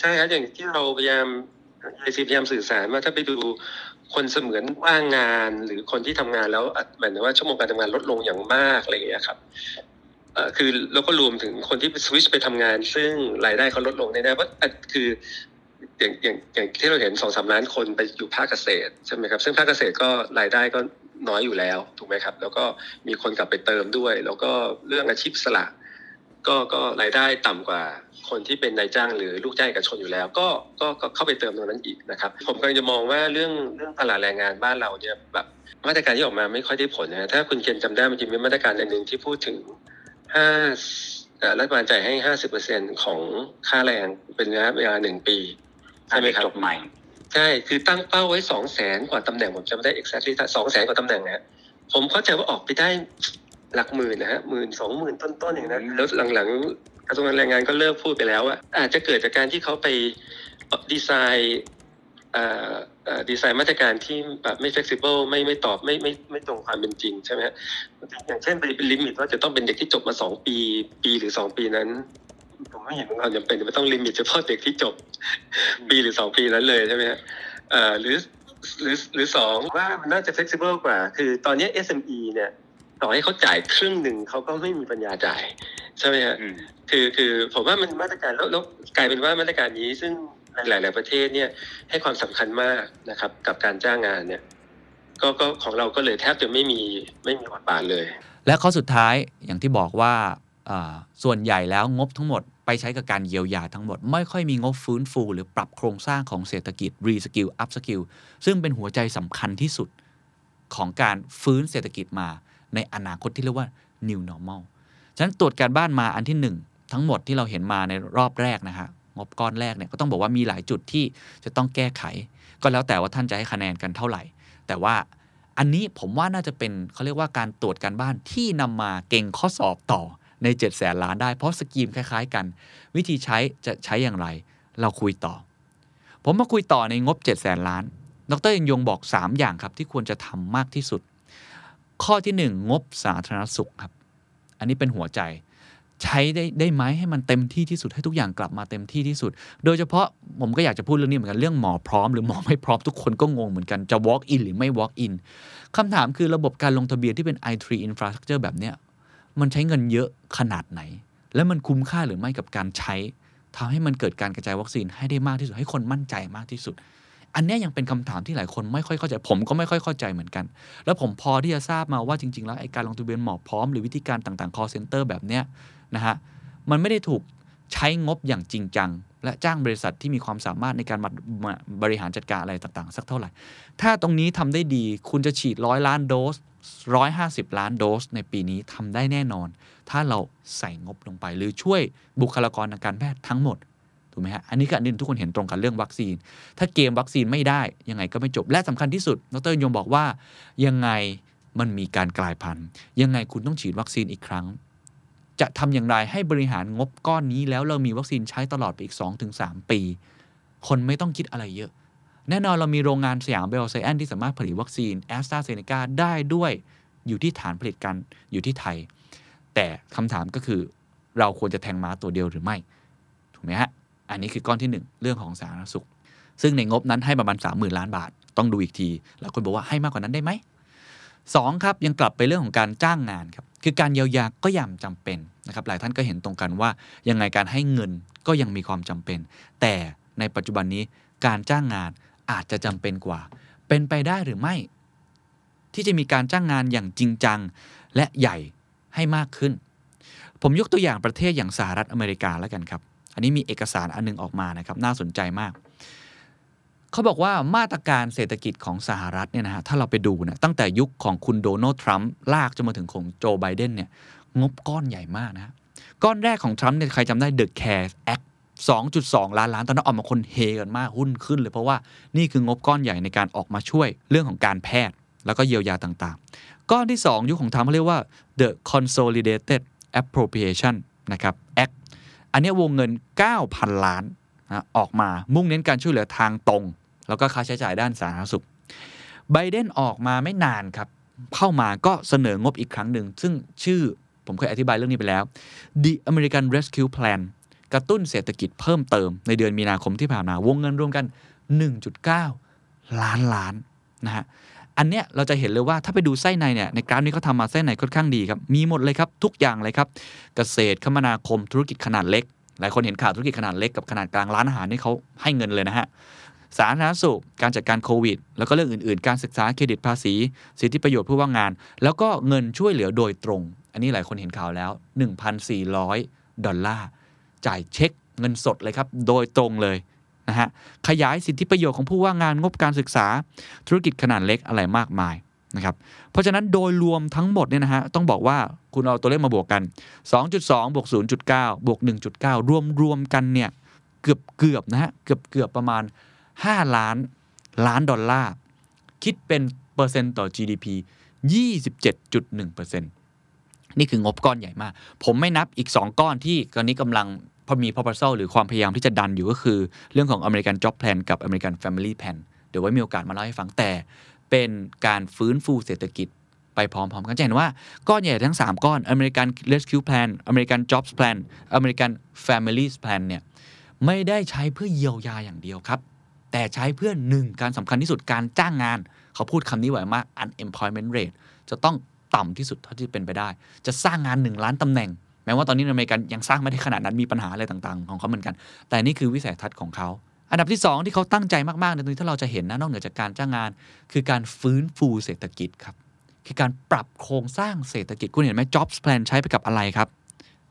ใช่ครับอย่างที่เราพยายามพยายามสื่อสารว่าถ้าไปดูคนเสมือนว่างงานหรือคนที่ทำงานแล้วหมายถึงว่าชั่วโมงการทำงานลดลงอย่างมากอะไรอย่างเงี้ยครับคือแล้วก็รวมถึงคนที่สวิตช์ไปทำงานซึ่งรายได้เขาลดลงแน่ๆเพราะคืออย่างอย่างอย่างที่เราเห็น สองสามล้านคนไปอยู่ภาคเกษตรใช่ไหมครับซึ่งภาคเกษตรก็รายได้ก็น้อยอยู่แล้วถูกไหมครับแล้วก็มีคนกลับไปเติมด้วยแล้วก็เรื่องอาชีพสละก็ก็รายได้ต่ำกว่าคนที่เป็นนายจ้างหรือลูกจ้างเอกชนอยู่แล้วก็ก็ก็เข้าไปเติมตรงนั้นอีกนะครับผมกำลังจะมองว่าเรื่องเรื่องตลาดแรงงานบ้านเราเนี่ยแบบมาตรการที่ออกมาไม่ค่อยได้ผลนะถ้าคุณเคนจำได้มันจะมีมาตรการอันหนึ่งที่พูดถึงห้ารัฐบาลจ่ายให้ ห้าสิบเปอร์เซ็นต์ ของค่าแรงเป็นระยะเวลาหนึ่งปีใช่ไหมครับจบใหม่ใช่คือตั้งเป้าไว้ สองแสน กว่าตำแหน่งผมจำได้ exactly สองแสน กว่าตำแหน่งนะผมเข้าใจว่าออกไปได้หลักหมื่นนะฮะหมื่นสองหมื่นต้นๆอย่างนั้นแล้วหลังๆกระทรวงแรงงานก็เลิกพูดไปแล้วว่าอาจจะเกิดจากการที่เขาไปดีไซน์ดีไซน์มาตรการที่แบบไม่ flexible ไม่ไม่ตอบไม่ไม่ไม่ตรงความเป็นจริงใช่ไหมฮะอย่างเช่นไปเป็นลิมิตว่าจะต้องเป็นเด็กที่จบมาสองปีปีหรือสองปีนั้นผมไม่เห็นความจำเป็นจะต้องลิมิตเฉพาะเด็กที่จบปีหรือสองปีนั้นเลยใช่ไหมฮะหรือหรือหรือสองว่ามันน่าจะ flexible กว่าคือตอนนี้ เอส เอ็ม อี เนี่ยต่อให้เขาจ่ายครึ่งหนึ่งเขาก็ไม่มีปัญญาจ่ายใช่ไหมฮะคือคือผมว่ามันมาตรการแล้วกลายเป็นว่ามาตรการนี้ซึ่งหลายหลายประเทศเนี่ยให้ความสำคัญมากนะครับกับการจ้างงานเนี่ยก็ก็ของเราก็เลยแทบจะไม่มีไม่มีบทบาทเลยและข้อสุดท้ายอย่างที่บอกว่าส่วนใหญ่แล้วงบทั้งหมดไปใช้กับการเยียวยาทั้งหมดไม่ค่อยมีงบฟื้นฟูหรือปรับโครงสร้างของเศรษฐกิจรีสกิลอัพสกิลซึ่งเป็นหัวใจสำคัญที่สุดของการฟื้นเศรษฐกิจมาในอนาคตที่เรียกว่า new normal ฉะนั้นตรวจการบ้านมาอันที่หนึ่งทั้งหมดที่เราเห็นมาในรอบแรกนะฮะงบก้อนแรกเนี่ยก็ต้องบอกว่ามีหลายจุดที่จะต้องแก้ไขก็แล้วแต่ว่าท่านจะให้คะแนนกันเท่าไหร่แต่ว่าอันนี้ผมว่าน่าจะเป็นเขาเรียกว่าการตรวจการบ้านที่นำมาเก่งข้อสอบต่อ ในเจ็ดแสนล้านได้เพราะสกีมคล้ายๆกันวิธีใช้จะใช้อย่างไรเราคุยต่อผมมาคุยต่อในงบเจ็ดแสนล้านดรยงยงบอกสามอย่างครับที่ควรจะทำมากที่สุดข้อที่หนึ่งงบสาธารณสุขครับอันนี้เป็นหัวใจใช้ได้ได้ไหมให้มันเต็มที่ที่สุดให้ทุกอย่างกลับมาเต็มที่ที่สุดโดยเฉพาะผมก็อยากจะพูดเรื่องนี้เหมือนกันเรื่องหมอพร้อมหรือหมอไม่พร้อมทุกคนก็งงเหมือนกันจะ walk in หรือไม่ walk in คำถามคือระบบการลงทะเบียนที่เป็น ไอ ทรี infrastructure แบบเนี้ยมันใช้เงินเยอะขนาดไหนและมันคุ้มค่าหรือไม่กับการใช้ทำให้มันเกิดการกระจายวัคซีนให้ได้มากที่สุดให้คนมั่นใจมากที่สุดอันนี้ยังเป็นคำถามที่หลายคนไม่ค่อยเข้าใจผมก็ไม่ค่อยเข้าใจเหมือนกันแล้วผมพอที่จะทราบมาว่าจริงๆแล้วไอ้การลงทะเบียนหมอพร้อมหรือวิธีการต่างๆ call center แบบเนี้ยนะฮะมันไม่ได้ถูกใช้งบอย่างจริงจังและจ้างบริษัทที่มีความสามารถในการมาบริหารจัดการอะไรต่างๆสักเท่าไหร่ถ้าตรงนี้ทำได้ดีคุณจะฉีดหนึ่งร้อยล้านโดสหนึ่งร้อยห้าสิบล้านโดสในปีนี้ทำได้แน่นอนถ้าเราใส่งบลงไปหรือช่วยบุคลากรทางการแพทย์ทั้งหมดถูกไหมฮะอันนี้ก็อันนี้ทุกคนเห็นตรงกันเรื่องวัคซีนถ้าเกมวัคซีนไม่ได้ยังไงก็ไม่จบและสำคัญที่สุดดร.ยงบอกว่ายังไงมันมีการกลายพันธุ์ยังไงคุณต้องฉีดวัคซีนอีกครั้งจะทำอย่างไรให้บริหารงบก้อนนี้แล้วเรามีวัคซีนใช้ตลอดไปอีก สองถึงสาม ปีคนไม่ต้องคิดอะไรเยอะแน่นอนเรามีโรงงานสยามไบโอไซแอนซ์ที่สามารถผลิตวัคซีนแอสตราเซเนกาได้ด้วยอยู่ที่ฐานผลิตกันอยู่ที่ไทยแต่คำถามก็คือเราควรจะแทงม้าตัวเดียวหรือไม่ถูกไหมฮะอันนี้คือก้อนที่หนึ่งเรื่องของสาธารณสุขซึ่งในงบนั้นให้ประมาณ สามหมื่น ล้านบาทต้องดูอีกทีแล้วคนบอกว่าให้มากกว่านั้นได้ไหมสองครับยังกลับไปเรื่องของการจ้างงานครับคือการเยียวยาก็ยังจำเป็นนะครับหลายท่านก็เห็นตรงกันว่ายังไงการให้เงินก็ยังมีความจำเป็นแต่ในปัจจุบันนี้การจ้างงานอาจจะจำเป็นกว่าเป็นไปได้หรือไม่ที่จะมีการจ้างงานอย่างจริงจังและใหญ่ให้มากขึ้นผมยกตัวอย่างประเทศอย่างสหรัฐอเมริกาแล้วกันครับอันนี้มีเอกสารอันนึงออกมานะครับน่าสนใจมากเขาบอกว่ามาตรการเศรษฐกิจของสหรัฐเนี่ยนะฮะถ้าเราไปดูนะตั้งแต่ยุคของคุณโดนัลด์ทรัมป์ลากจนมาถึงของโจไบเดนเนี่ยงบก้อนใหญ่มากนะก้อนแรกของทรัมป์เนี่ยใครจำได้ The CARES Act สองจุดสอง ล้านล้านตอนนั้นออกมาคนเฮกันมากหุ้นขึ้นเลยเพราะว่านี่คืองบก้อนใหญ่ในการออกมาช่วยเรื่องของการแพทย์แล้วก็เยียวยาต่างๆก้อนที่สองยุคของทรัมป์เขาเรียกว่า The Consolidated Appropriation นะครับ Act อันนี้วงเงิน เก้าพัน ล้านนะออกมามุ่งเน้นการช่วยเหลือทางตรงแล้วก็ค่าใช้จ่ายด้านสาธารณสุขไบเดนออกมาไม่นานครับเข้ามาก็เสนองบอีกครั้งหนึ่งซึ่งชื่อผมเคยอธิบายเรื่องนี้ไปแล้ว The American Rescue Plan กระตุ้นเศรษฐกิจเพิ่มเติมในเดือนมีนาคมที่ผ่านมาวงเงินรวมกัน หนึ่งจุดเก้า ล้านล้านนะฮะอันเนี้ยเราจะเห็นเลยว่าถ้าไปดูไส้ในเนี่ยในกราฟนี้เขาทำมาไส้ในค่อนข้างดีครับมีหมดเลยครับทุกอย่างเลยครับเกษตรคมนาคมธุรกิจขนาดเล็กหลายคนเห็นข่าวธุรกิจขนาดเล็กกับขนาดกลางร้านอาหารนี่เขาให้เงินเลยนะฮะสาธารณสุขการจัดการโควิดแล้วก็เรื่องอื่นๆการศึกษาเครดิตภาษีสิทธิประโยชน์ผู้ว่างงานแล้วก็เงินช่วยเหลือโดยตรงอันนี้หลายคนเห็นข่าวแล้ว หนึ่งพันสี่ร้อย ดอลลาร์จ่ายเช็คเงินสดเลยครับโดยตรงเลยนะฮะขยายสิทธิประโยชน์ของผู้ว่างงานงบการศึกษาธุรกิจขนาดเล็กอะไรมากมายนะครับเพราะฉะนั้นโดยรวมทั้งหมดเนี่ยนะฮะต้องบอกว่าคุณเอาตัวเลขมาบวกกัน สองจุดสอง บวก ศูนย์จุดเก้า บวก หนึ่งจุดเก้า รวมรวมกันเนี่ยเกือบเกือบนะฮะเกือบเกือบประมาณห้าล้านล้านดอลลาร์คิดเป็นเปอร์เซ็นต์ต่อ จี ดี พี ยี่สิบเจ็ดจุดหนึ่งเปอร์เซ็นต์ นี่คืองบก้อนใหญ่มากผมไม่นับอีกสองก้อนที่ตอนนี้กำลังพอมี proposal หรือความพยายามที่จะดันอยู่ก็คือเรื่องของ American Jobs Plan กับ American Family Plan เดี๋ยวไว้มีโอกาสมาเล่าให้ฟังแต่เป็นการฟื้นฟูเศรษฐกิจไปพร้อมๆกันจะเห็นว่าก้อนใหญ่ทั้งสามก้อน American Rescue Plan American Jobs Plan American Families Plan เนี่ยไม่ได้ใช้เพื่อเยียวยาอย่างเดียวครับแต่ใช้เพื่อหนึ่งการสำคัญที่สุดการจ้างงานเขาพูดคำนี้ไว้มาก unemployment rate จะต้องต่ำที่สุดเท่าที่เป็นไปได้จะสร้างงานหนึ่งล้านตำแหน่งแม้ว่าตอนนี้อเมริกันยังสร้างไม่ได้ขนาดนั้นมีปัญหาอะไรต่างๆของเขาเหมือนกันแต่นี่คือวิสัยทัศน์ของเขาอันดับที่สองที่เขาตั้งใจมากๆในตรงนี้ถ้าเราจะเห็นนะนอกเหนือจากการจ้างงานคือการฟื้นฟูเศรษฐกิจครับคือการปรับโครงสร้างเศรษฐกิจคุณเห็นไหม Jobs Plan ใช้ไปกับอะไรครับ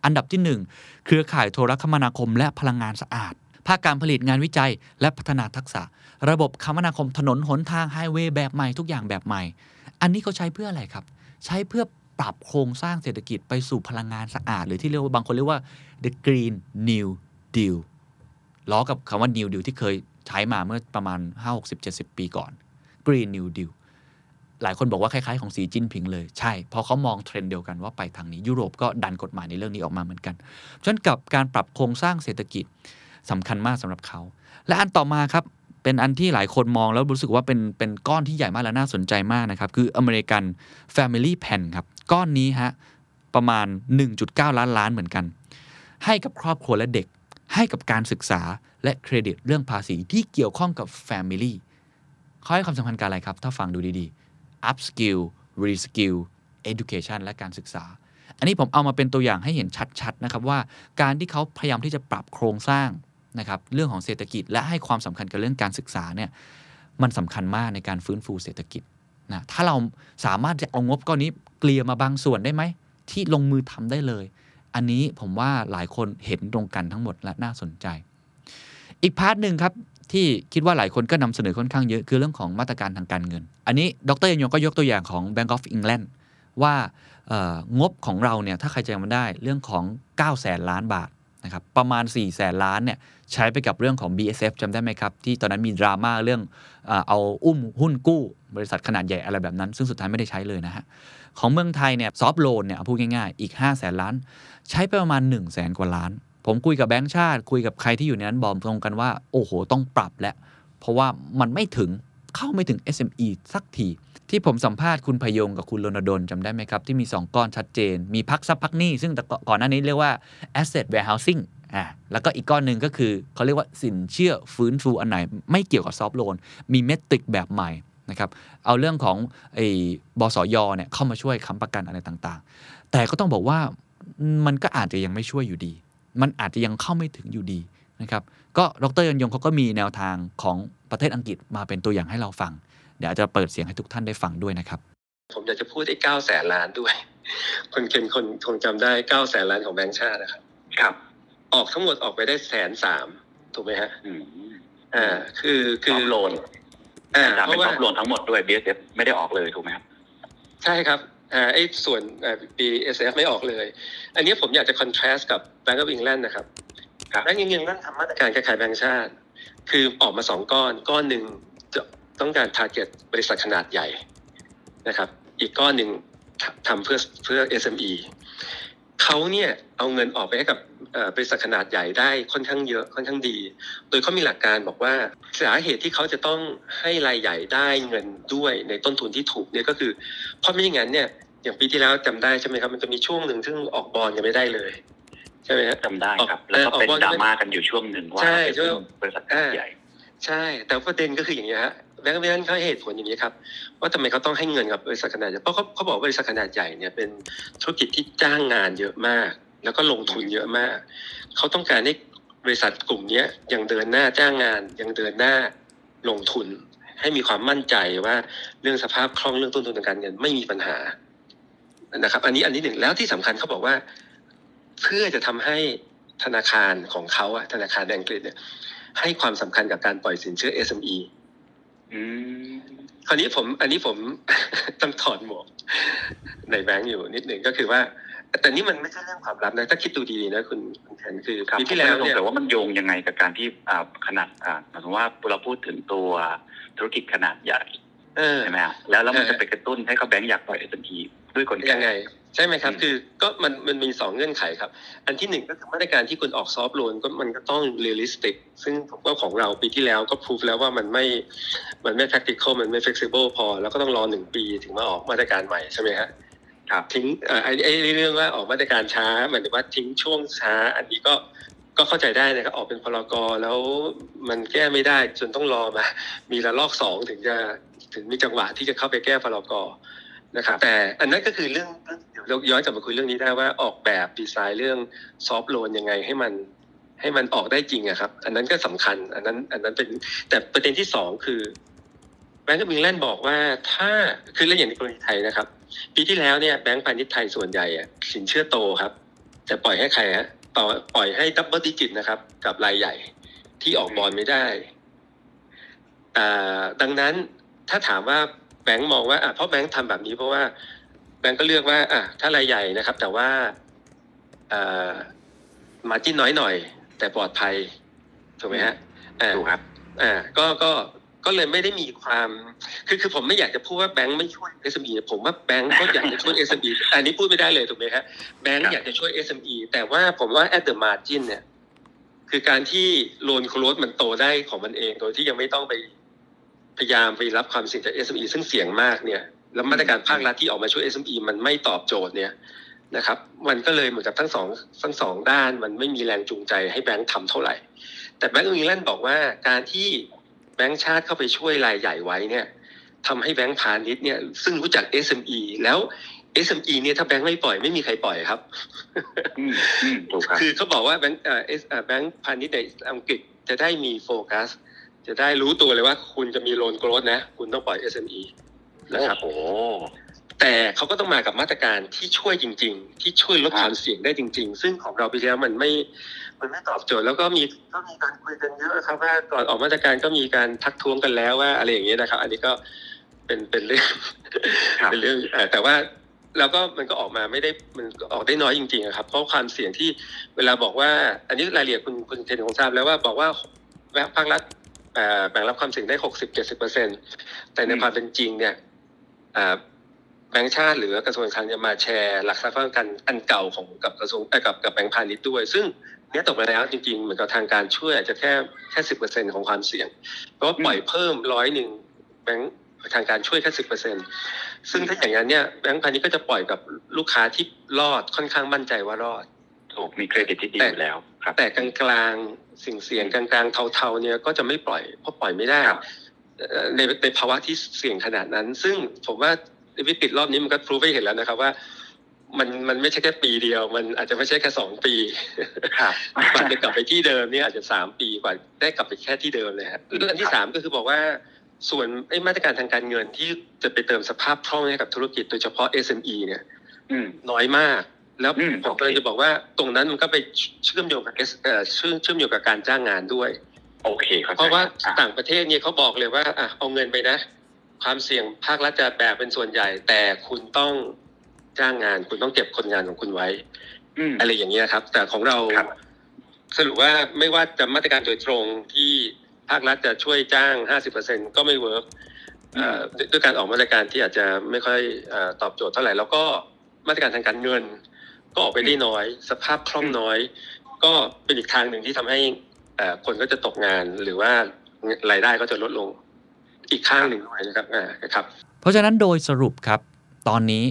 อันดับที่หนึ่งเครือข่ายโทรคมนาคมและพลังงานสะอาดภาคการผลิตงานวิจัยและพัฒนาทักษะระบบคมนาคมถนนหนทางไฮเวย์แบบใหม่ทุกอย่างแบบใหม่อันนี้เขาใช้เพื่ออะไรครับใช้เพื่อปรับโครงสร้างเศรษฐกิจไปสู่พลังงานสะอาดหรือที่เรียกว่าบางคนเรียกว่า The Green New Deal ล้อกับคำว่า New Deal ที่เคยใช้มาเมื่อประมาณ ห้าหกสิบเจ็ดสิบ ปีก่อน Green New Deal หลายคนบอกว่าคล้ายๆของสีจิ้นผิงเลยใช่เพราะเขามองเทรนด์เดียวกันว่าไปทางนี้ยุโรปก็ดันกฎหมายในเรื่องนี้ออกมาเหมือนกันฉะนั้นกับการปรับโครงสร้างเศรษฐกิจสำคัญมากสำหรับเขาและอันต่อมาครับเป็นอันที่หลายคนมองแล้วรู้สึกว่าเป็นเป็นก้อนที่ใหญ่มากและน่าสนใจมากนะครับคือ American Family Plan ครับก้อนนี้ฮะประมาณ หนึ่งจุดเก้าล้านล้านเหมือนกันให้กับครอบครัวและเด็กให้กับการศึกษาและเครดิตเรื่องภาษีที่เกี่ยวข้องกับ Family เขาให้ความสำคัญกับอะไรครับถ้าฟังดูดีๆ Upskill Reskill Education และการศึกษาอันนี้ผมเอามาเป็นตัวอย่างให้เห็นชัดๆนะครับว่าการที่เขาพยายามที่จะปรับโครงสร้างนะครับเรื่องของเศรษฐกิจและให้ความสำคัญกับเรื่องการศึกษาเนี่ยมันสำคัญมากในการฟื้นฟูเศรษฐกิจนะถ้าเราสามารถจะเอางบก้อนนี้เกลี่ยมาบางส่วนได้ไหมที่ลงมือทำได้เลยอันนี้ผมว่าหลายคนเห็นตรงกันทั้งหมดและน่าสนใจอีกพาร์ทนึงครับที่คิดว่าหลายคนก็นำเสนอค่อนข้างเยอะคือเรื่องของมาตรการทางการเงินอันนี้ดร.ยงก็ยกตัวอย่างของ Bank of England ว่างบของเราเนี่ยถ้าใครจำมันได้เรื่องของเก้าแสนล้านบาทนะครับประมาณสี่แสนล้านเนี่ยใช้ไปกับเรื่องของ บี เอส เอฟ จำได้ไหมครับที่ตอนนั้นมีดราม่าเรื่องเอ่อเอาอุ้มหุ้นกู้บริษัทขนาดใหญ่อะไรแบบนั้นซึ่งสุดท้ายไม่ได้ใช้เลยนะฮะของเมืองไทยเนี่ย Soft Loan เนี่ยพูดง่ายๆอีกห้าแสนล้านใช้ไปประมาณ หนึ่งแสนกว่าล้านผมคุยกับแบงก์ชาติคุยกับใครที่อยู่ในนั้นบอมตรงกันว่าโอ้โหต้องปรับแล้วเพราะว่ามันไม่ถึงเข้าไม่ถึง เอส เอ็ม อี สักทีที่ผมสัมภาษณ์คุณพยงกับคุณรณดลจำได้ไหมครับที่มีสองก้อนชัดเจนมีพักซับพักหนี้ซึ่งแต่ก่อนหน้านี้เรียกว่า asset warehousing อ่าแล้วก็อีกก้อนหนึ่งก็คือเขาเรียกว่าสินเชื่อฟื้นฟูอันไหนไม่เกี่ยวกับ soft loan มีเมทริกแบบใหม่นะครับเอาเรื่องของไอ้บสย.เนี่ยเข้ามาช่วยค้ำประกันอะไรต่างๆแต่ก็ต้องบอกว่ามันก็อาจจะยังไม่ช่วยอยู่ดีมันอาจจะยังเข้าไม่ถึงอยู่ดีนะครับก็ดร.ยงยงเขาก็มีแนวทางของประเทศอังกฤษมาเป็นตัวอย่างให้เราฟังเดี๋ยวจะเปิดเสียงให้ทุกท่านได้ฟังด้วยนะครับผมอยากจะพูดไอ้เก้าแสนล้านด้วยคนเคนคนคงจำได้เก้าแสนล้านของแบงก์ชาตินะครับครับออกทั้งหมดออกไปได้แสนสามถูกไหมฮะอ่าคือคือโลนอ่าเพราะว่าโลนทั้งหมดด้วย บี เอส เอฟ ไม่ได้ออกเลยถูกไหมครับใช่ครับอ่าไอ้ส่วน บี เอส เอฟ ไม่ออกเลยอันนี้ผมอยากจะคอนทราสต์กับ Bank of England นะครับแบงก์อังกฤษนั่นทำมาตรการแก้ไขแบงก์ชาติคือออกมาสองก้อนก้อนหนึ่งต้องการ target บริษัทขนาดใหญ่นะครับอีกก้อนหนึ่งทำเพื่อเพื่อ เอส เอ็ม อี เขาเนี่ยเอาเงินออกไปให้กับบริษัทขนาดใหญ่ได้ค่อนข้างเยอะค่อนข้างดีโดยเขามีหลักการบอกว่าสาเหตุที่เขาจะต้องให้รายใหญ่ได้เงินด้วยในต้นทุนที่ถูกเนี่ยก็คือเพราะไม่อย่างนั้นเนี่ยอย่างปีที่แล้วจำได้ใช่ไหมครับมันจะมีช่วงหนึ่งซึ่งออกบอนยังไม่ได้เลยใช่ไหมครับจำได้ครับแล้วก็เป็นดราม่ากันอยู่ช่วงหนึ่งว่าบริษัทใหญ่ใช่แต่ประเด็นก็คืออย่างนี้ฮะแบงก์นั้นเขาเหตุผลอย่างนี้ครับว่าทำไมเขาต้องให้เงินกับบริษัทขนาดใหญ่เพราะเขาเขาบอกบริษัทขนาดใหญ่เนี่ยเป็นธุรกิจที่จ้างงานเยอะมากแล้วก็ลงทุนเยอะมากเขาต้องการให้บริษัทกลุ่มนี้ยังเดินหน้าจ้างงานยังเดินหน้าลงทุนให้มีความมั่นใจว่าเรื่องสภาพคล่องเรื่องต้นทุนทางการเงินไม่มีปัญหานะครับอันนี้อันนี้หนึ่งแล้วที่สำคัญเขาบอกว่าเพื่อจะทำให้ธนาคารของเขาอะธนาคารแบงก์อังกฤษเนี่ยให้ความสำคัญกับการปล่อยสินเชื่อ เอส เอ็ม อีอืมคราวนี้ผมอันนี้ผมต้องถอดหมวกในแบงก์อยู่นิดนึงก็คือว่าแต่นี่มันไม่ใช่เรื่องความลับนะถ้าคิดดูดีๆนะคุณแทนคือปีที่แล้วเนี่ยแต่ว่ามันโยงยังไงกับการที่อ่าขนาดอ่าหมายถึงว่าเราพูดถึงตัวธุรกิจขนาดใหญ่ใช่ไหมแล้วแล้วมันจะไปกระตุ้นให้เขาแบงก์อยากปล่อย เอส เอ็ม อี ด้วยกลไกยังไงใช่ไหมครับคือก็มันมันมีสองเงื่อนไขครับอันที่หนึ่งก็คือมาตรการที่คุณออกซอฟต์โลนก็มันก็ต้องเรียลลิสติกซึ่งผมว่าของเราปีที่แล้วก็พิสูจแล้วว่ามันไม่มันไม่ practical มันไม่ flexible พอแล้วก็ต้องรอหนึ่งปีถึงมาออกมาตรการใหม่ใช่ไหมครับครับทิ้งไอ้ไอ้เรื่องว่าออกมาตรการช้าหมายถึงว่าทิ้งช่วงช้าอันนี้ก็ก็เข้าใจได้นะครับออกเป็นพรกแล้วมันแก้ไม่ได้จนต้องรอมามีระลอกสองถึงจะถึงมีจังหวะที่จะเข้าไปแก้พรกนะครับแต่อันนั้นก็คือเรื่องเราย้อนกลับมาคุยเรื่องนี้ได้ว่าออกแบบดีไซน์เรื่องซอฟต์โลนยังไงให้มันให้มันออกได้จริงอะครับอันนั้นก็สำคัญอันนั้นอันนั้นเป็นแต่ประเด็นที่สองคือแบงก์บิงแลนด์บอกว่าถ้าคือเรื่องอย่างในกรณีไทยนะครับปีที่แล้วเนี่ยแบงก์พาณิชย์ไทยส่วนใหญ่อะสินเชื่อโตครับแต่ปล่อยให้ใครฮะต่อปล่อยให้ดับเบิลดิจิตนะครับกับรายใหญ่ที่ออกบอนไม่ได้อ่าดังนั้นถ้าถามว่าแบงก์มองว่าอ่ะเพราะแบงก์ทำแบบนี้เพราะว่าแบงก์ก็เลือกว่าอ่ะถ้ารายใหญ่นะครับแต่ว่าอ่ามาร์จิ้นน้อยหน่อยแต่ปลอดภัยถูกไหมฮะอ่าถูกครับอ่าก็ก็ ก็เลยไม่ได้มีความคือคือผมไม่อยากจะพูดว่าแบงค์ไม่ช่วย เอส เอ็ม อี ผมว่าแบงค์ก็อยากจะช่วย เอส เอ็ม อี อันนี้พูดไม่ได้เลยถูกไหมครับแบงค์อยากจะช่วย เอส เอ็ม อี แต่ว่าผมว่า at the margin เนี่ยคือการที่โลนโคลดมันโตได้ของมันเองโดยที่ยังไม่ต้องไปพยายามไปรับความเสี่ยงจาก เอส เอ็ม อี ซึ่งเสี่ยงมากเนี่ยแล้วมาตรการภาครัฐที่ออกมาช่วย เอส เอ็ม อี มันไม่ตอบโจทย์เนี่ยนะครับมันก็เลยเหมือนกับทั้งสองทั้งสองด้านมันไม่มีแรงจูงใจให้แบงค์ทำเท่าไหร่แต่แบงก์อิงแลนด์บอกว่าการที่แบงก์ชาติเข้าไปช่วยรายใหญ่ไว้เนี่ยทำให้แบงก์พาณิชย์เนี่ยซึ่งรู้จัก เอส เอ็ม อี แล้ว เอส เอ็ม อี เนี่ยถ้าแบงก์ไม่ปล่อยไม่มีใครปล่อยครับ คือเขาบอกว่าแบงก์เอ่อแบงก์พาณิชย์ในอังกฤษจะได้มีโฟกัสจะได้รู้ตัวเลยว่าคุณจะมีโลนโกรธนะคุณต้องปล่อย เอส เอ็ม อี นะครับโอ้แต่เขาก็ต้องมากับมาตรการที่ช่วยจริงๆที่ช่วยลดความเสี่ยงได้จริงๆซึ่งของเราไปแล้วมันไม่มันไม่ตอบโจทย์แล้วก็มีก็มีการคุยกันเยอะครับว่าก่อนออกมาตรการก็มีการทักท้วงกันแล้วว่าอะไรอย่างเงี้ยนะครับอันนี้ก็เป็นเป็นเรื่องเป็นเรื่องแต่ว่าแล้วก็มันก็ออกมาไม่ได้มันออกได้น้อยจริงๆครับเพราะความเสี่ยงที่เวลาบอกว่าอันนี้รายละเอียดคุณคุณเทนคงทราบแล้วว่าบอกว่าภาครัฐแบ่งรับความเสี่ยงได้หกสิบเจ็ดสิบเปอร์เซ็นต์แต่ในความเป็นจริงเนี่ยแบงก์ชาติหรือกระทรวงการจะมาแชร์หลักทรัพย์ประกันอันเก่าของกับกระทรวงกับกับแบงก์พาณิชย์ด้วยซึ่งเนี้ยตกไปแล้วจริงๆเหมือนกับทางการช่วยอาจจะแค่แค่สิบเปอร์เซ็นต์ของความเสี่ยงเพราะปล่อยเพิ่มร้อยหนึ่งแบงก์ทางการช่วยแค่สิบเปอร์เซ็นต์ซึ่งถ้าอย่างนั้นเนี้ยแบงก์พาณิชย์ก็จะปล่อยกับลูกค้าที่รอดค่อนข้างมั่นใจว่ารอดถูกมีเครดิตที่ดีอยู่แล้วครับแต่กลางๆสิ่งเสี่ยงกลางๆเทาๆเนี้ยก็จะไม่ปล่อยเพราะปล่อยไม่ได้ในในภาวะที่เสี่ยงขนาดนั้นซึ่งผมว่าวิกฤตรอบนี้มันก็รู้ไปเห็นแล้วนะครับว่ามันมันไม่ใช่แค่ปีเดียวมันอาจจะไม่ใช่แค่สองปีกว่าจะกลับไปที่เดิมเนี่ยอาจจะสามปีกว่าได้กลับไปแค่ที่เดิมเลยครับเรื่องที่สามก็คือบอกว่าส่วนไอ้มาตรการทางการเงินที่จะไปเติมสภาพคล่องให้กับธุรกิจโดยเฉพาะ เอส เอ็ม อี เนี่ยน้อยมากแล้วผมก็เลยจะบอกว่าตรงนั้นมันก็ไปเชื่อมโยงกับเอ่อเชื่อมโยงกับการจ้างงานด้วยโอเคเพราะว่าต่างประเทศเนี่ยเขาบอกเลยว่าอ่ะเอาเงินไปนะความเสี่ยงภาครัฐจะแบกเป็นส่วนใหญ่แต่คุณต้องจ้างงานคุณต้องเก็บคนงานของคุณไว้อะไรอย่างเงี้ยครับแต่ของเราสรุปว่าไม่ว่าจะมาตรการโดยตรงที่ภาครัฐจะช่วยจ้าง ห้าสิบเปอร์เซ็นต์ ก็ไม่เวิร์กด้วยการออกมาตรการที่อาจจะไม่ค่อยตอบโจทย์เท่าไหร่แล้วก็มาตรการทางการเงินก็ออกไปได้น้อยสภาพคล่องน้อยก็เป็นอีกทางหนึ่งที่ทำให้คนก็จะตกงานหรือว่ารายได้ก็จะลดลงอีกข้างหนึ่งด้วยนะครับนะครับเพราะฉะนั้นโดยสรุปครับตอนนี้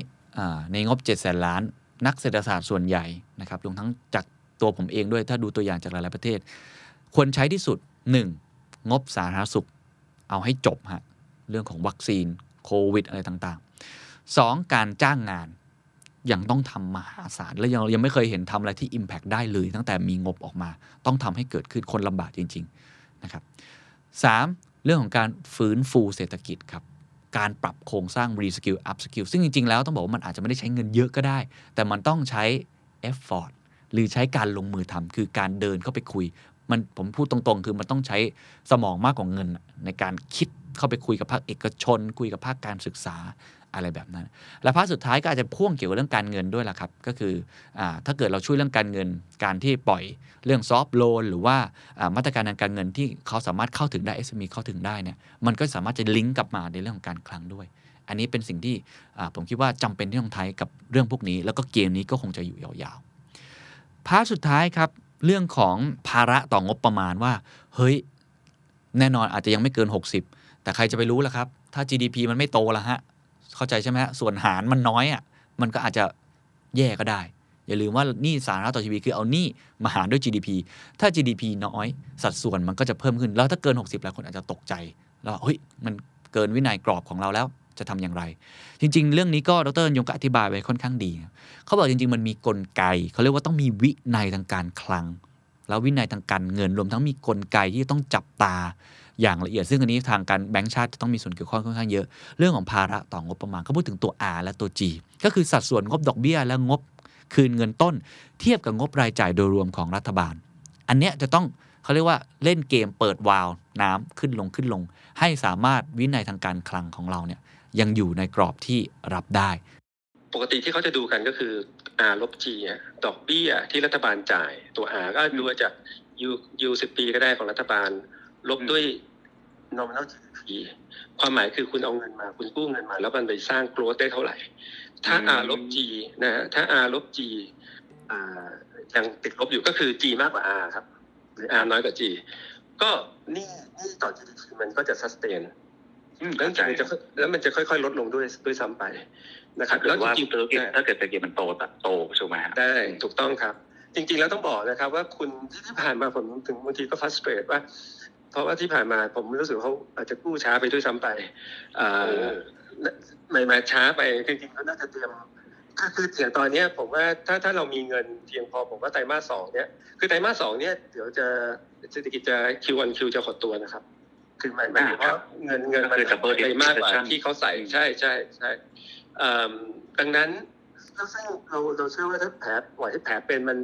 ในงบเจ็ดแสนล้านนักเศรษฐศาสตร์ส่วนใหญ่นะครับรวมทั้งจากตัวผมเองด้วยถ้าดูตัวอย่างจากหลายๆประเทศควรใช้ที่สุดหนึ่งงบสาธารณสุขเอาให้จบฮะเรื่องของวัคซีนโควิดอะไรต่างๆสองการจ้างงานยังต้องทำมหาศาลและยังยังไม่เคยเห็นทำอะไรที่ impact ได้เลยตั้งแต่มีงบออกมาต้องทำให้เกิดขึ้นคนลำบากจริงๆนะครับสามเรื่องของการฟื้นฟูเศรษฐกิจครับการปรับโครงสร้าง Reskill Upskill ซึ่งจริงๆแล้วต้องบอกว่ามันอาจจะไม่ได้ใช้เงินเยอะก็ได้แต่มันต้องใช้ effort หรือใช้การลงมือทำคือการเดินเข้าไปคุยมันผมพูดตรงๆคือมันต้องใช้สมองมากกว่าเงินในการคิดเข้าไปคุยกับภาคเอกชนคุยกับภาคการศึกษาอะไรแบบนั้นและภาคสุดท้ายก็อาจจะพ่วงเกี่ยวกับเรื่องการเงินด้วยล่ะครับก็คืออ่าถ้าเกิดเราช่วยเรื่องการเงินการที่ปล่อยเรื่อง Soft Loan หรือว่าอ่ามาตรการทางการเงินที่เขาสามารถเข้าถึงได้ เอส เอ็ม อี เข้าถึงได้เนี่ยมันก็สามารถจะลิงก์กลับมาในเรื่องของการคลังด้วยอันนี้เป็นสิ่งที่อ่าผมคิดว่าจำเป็นที่ต้องไทยกับเรื่องพวกนี้แล้วก็เกมนี้ก็คงจะอยู่ยาวๆภาคสุดท้ายครับเรื่องของภาระต่องบประมาณว่าเฮ้ยแน่นอนอาจจะยังไม่เกินหกสิบแต่ใครจะไปรู้ล่ะครับถ้า จี ดี พี มันไม่โตล่ะฮะเข้าใจใช่ไหมฮะส่วนหารมันน้อยอ่ะมันก็อาจจะแย่ก็ได้อย่าลืมว่าหนี้สาธารณะต่อชีวิตคือเอาหนี้มาหารด้วย จี ดี พี ถ้า จี ดี พี น้อยสัดส่วนมันก็จะเพิ่มขึ้นแล้วถ้าเกินหกสิบหลายคนอาจจะตกใจแล้วเฮ้ยมันเกินวินัยกรอบของเราแล้วจะทำอย่างไรจริงๆเรื่องนี้ก็ดร.ยงก็อธิบายไว้ค่อนข้างดีเขาบอกจริงๆมันมีกลไกเขาเรียกว่าต้องมีวินัยทางการคลังแล้ววินัยทางการเงินรวมทั้งมีกลไกที่ต้องจับตาอย่างละเอียดซึ่งอันนี้ทางการแบงก์ชาติจะต้องมีส่วนเกี่ยวข้องค่อนข้างเยอะเรื่องของภาระต่องบประมาณเขาพูดถึงตัว R และตัว G ก็คือสัดส่วนงบดอกเบี้ยและงบคืนเงินต้นเทียบกับงบรายจ่ายโดยรวมของรัฐบาลอันเนี้ยจะต้องเขาเรียกว่าเล่นเกมเปิดวาล์วน้ำขึ้นลงขึ้นลงให้สามารถวินัยทางการคลังของเราเนี่ยยังอยู่ในกรอบที่รับได้ปกติที่เขาจะดูกันก็คือ R ลบ G ดอกเบี้ยที่รัฐบาลจ่ายตัว R ก็ดูจาก U สิบปีก็ได้ของรัฐบาลลบด้วย nominal จี ดี พี ความหมายคือคุณเอาเงินมาคุณกู้เงินมาแล้วมันไปสร้าง growth ได้เท่าไหร่ถ้า R ลบ G นะฮะถ้า R ลบ G อ่ายังติดลบอยู่ก็คือ G มากกว่า R ครับหรือ R น้อยกว่า G ก็นี่นี่ต่อ จี ดี พี มันก็จะ sustain แล้วมันจะแล้วมันจะค่อยๆลดลงด้วยด้วยซ้ำไปนะครับแล้วจริงๆธุรกิจถ้าเกิดเศรษฐกิจมันโตตัดโตใช่ไหมครับได้ถูกต้องครับจริงๆแล้วต้องบอกนะครับว่าคุณที่ผ่านมาผมถึงบางทีก็ frustrate ว่าเพราะว่าที่ผ่านมาผมรู้สึกเขาอาจจะกู้ช้าไปด้วยซ้ำไปไม่มาช้าไปจริงๆก็น่าจะเตรียมก็คืออย่างตอนนี้ผมว่าถ้าถ้าเรามีเงินเพียงพอผมว่าไตรมาสสองเนี่ยคือไตรมาสสองเนี่ยเดี๋ยวจะเศรษฐกิจจะ คิว วัน คิว จะหดตัวนะครับคือหมายหมายถึงว่าเงินเงินมันจะไปมากกว่าที่เขาใส่ใช่ใช่ใช่ดังนั้นเราซึ่งเราเราเชื่อว่าถ้าแผลปล่อยให้แผลเป็นมัน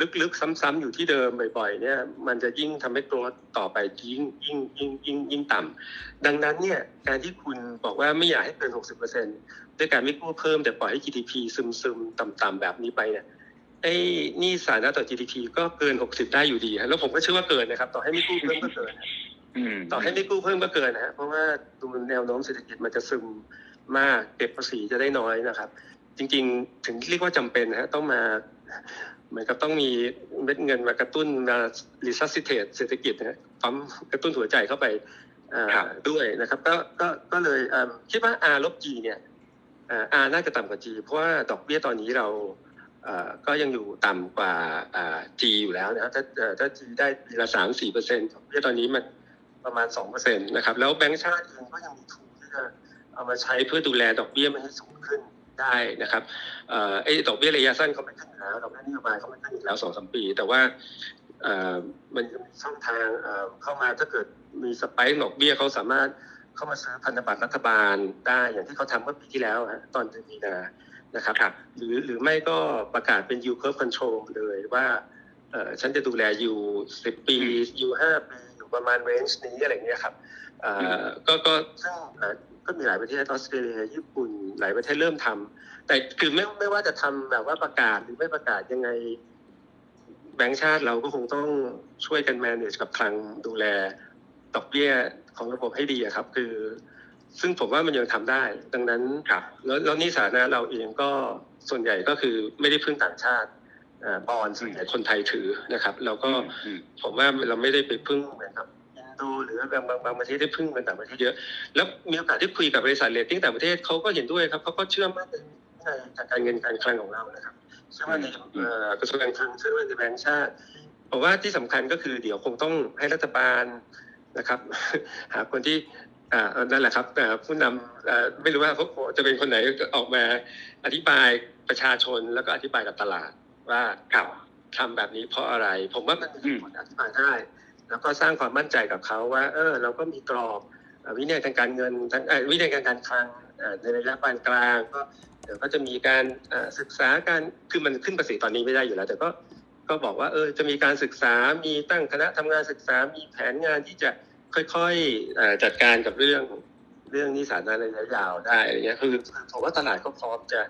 ลึกๆซ้ำๆอยู่ที่เดิมบ่อยๆเนี่ยมันจะยิ่งทำให้ตัวต่อไปยิ่งยิ่งยิ่งยิ่งยิ่งต่ำดังนั้นเนี่ยการที่คุณบอกว่าไม่อยากให้เกิน หกสิบเปอร์เซ็นต์ ด้วยการไม่กู้เพิ่มแต่ปล่อยให้ จี ดี พี ซึมๆต่ำๆแบบนี้ไปเนี่ยไอ้นี่สานะต่อ จี ดี พี ก็เกินหกสิบได้อยู่ดีฮะแล้วผมก็เชื่อว่าเกินนะครับต่อให้ไม่กู้เพิ่มก็เกินต่อให้ไม่กู้เพิ่มก็เกินนะฮะเพราะว่าดูแนวโน้มเศรษฐกิจมันจะซึมมากเก็บภาษีจะได้น้อยนะครับจริงๆถึงเรียกว่าจำเป็นนะฮะต้องมาเหมือนกับต้องมีเม็ดเงินมากระตุ้นมารีซัสซิเทตเศรษฐกิจนะปั๊มกระตุ้นหัวใจเข้าไปด้วยนะครับก็ก็ก็เลยคิดว่า R ลบ G เนี่ย R น่าจะต่ำกว่า G เพราะว่าดอกเบี้ยตอนนี้เราก็ยังอยู่ต่ำกว่า G อยู่แล้วนะครับถ้าถ้า G ได้ปีละ สามถึงสี่เปอร์เซ็นต์ ดอกเบี้ยตอนนี้มันประมาณ สองเปอร์เซ็นต์ นะครับแล้วแบงก์ชาติเองก็ยังมีทุนที่จะเอามาใช้เพื่อดูแลดอกเบี้ยไม่ให้สูงขึ้นได้นะครับเอ่อไอ้ดอกเบี้ยระยะสั้นเขาไม่ขึ้นแล้วดอกเบี้ยนโยบายเขาไม่ขึ้นอีกแล้ว สองถึงสาม ปีแต่ว่าเอ่อมันจะมีช่องทางเอ่อเข้ามาถ้าเกิดมีสไปค์ดอกเบี้ยเขาสามารถเข้ามาซื้อพันธบัตรรัฐบาลได้อย่างที่เขาทำเมื่อปีที่แล้วฮะตอนเดือนมีนานะครับหรือหรือไม่ก็ประกาศเป็น yield curve control เลยว่าเอ่อฉันจะดูแลอยู่สิบปีอยู่ห้าปีอยู่ประมาณเรนจ์นี้อะไรอย่างเงี้ยครับเอ่อก็ก็ซึ่งก็มีหลายประเทศออสเตรเลียญี่ปุ่นหลายประเทศเริ่มทำแต่คือไม่ไม่ว่าจะทำแบบว่าประกาศหรือไม่ประกาศยังไงแบงก์ชาติเราก็คงต้องช่วยกัน manage กับคลังดูแลดอกเบี้ยของระบบให้ดีครับคือซึ่งผมว่ามันยังทำได้ดังนั้นแล้วแล้วนี่สาธารณะเราเองก็ส่วนใหญ่ก็คือไม่ได้พึ่งต่างชาติบอนด์ส่วนใหญ่คนไทยถือนะครับเราก็ผมว่าเราไม่ได้ไปพึ่งเหมือนกับดูหรือบางบางบางประเทศได้พึ่งกันต่างประเทศเยอะแล้วมีโอกาสที่คุยกับบริษัทเรตติ้งต่างประเทศเขาก็เห็นด้วยครับเขาก็เชื่อมั่นในการเงินการคลังของเรานะครับเชื่อมั่นในกระทรวงการคลังเชื่อมั่นในแบงก์ชาติผมว่าที่สำคัญก็คือเดี๋ยวคงต้องให้รัฐบาลนะครับหาคนที่นั่นแหละครับผู้นำไม่รู้ว่าเขาจะเป็นคนไหนออกมาอธิบายประชาชนแล้วก็อธิบายกับตลาดว่าทำแบบนี้เพราะอะไรผมว่ามันมีคนอธิบายได้แล้วก็สร้างความมั่นใจกับเขาว่าเออเราก็มีกรอบวินัยทางการเงินทั้งวินัยทางการคลังในระยะปานกลางก็เดี๋ยวก็จะมีการศึกษาการคือมันขึ้นภาษีตอนนี้ไม่ได้อยู่แล้วแต่ก็ก็บอกว่าเออจะมีการศึกษามีตั้งคณะทำงานศึกษามีแผนงานที่จะค่อยๆจัดการกับเรื่องเรื่องนี้สาธารณะในระยะยาวได้อะไรเงี้ยคือผมว่าตลาดก็พร้อมจะ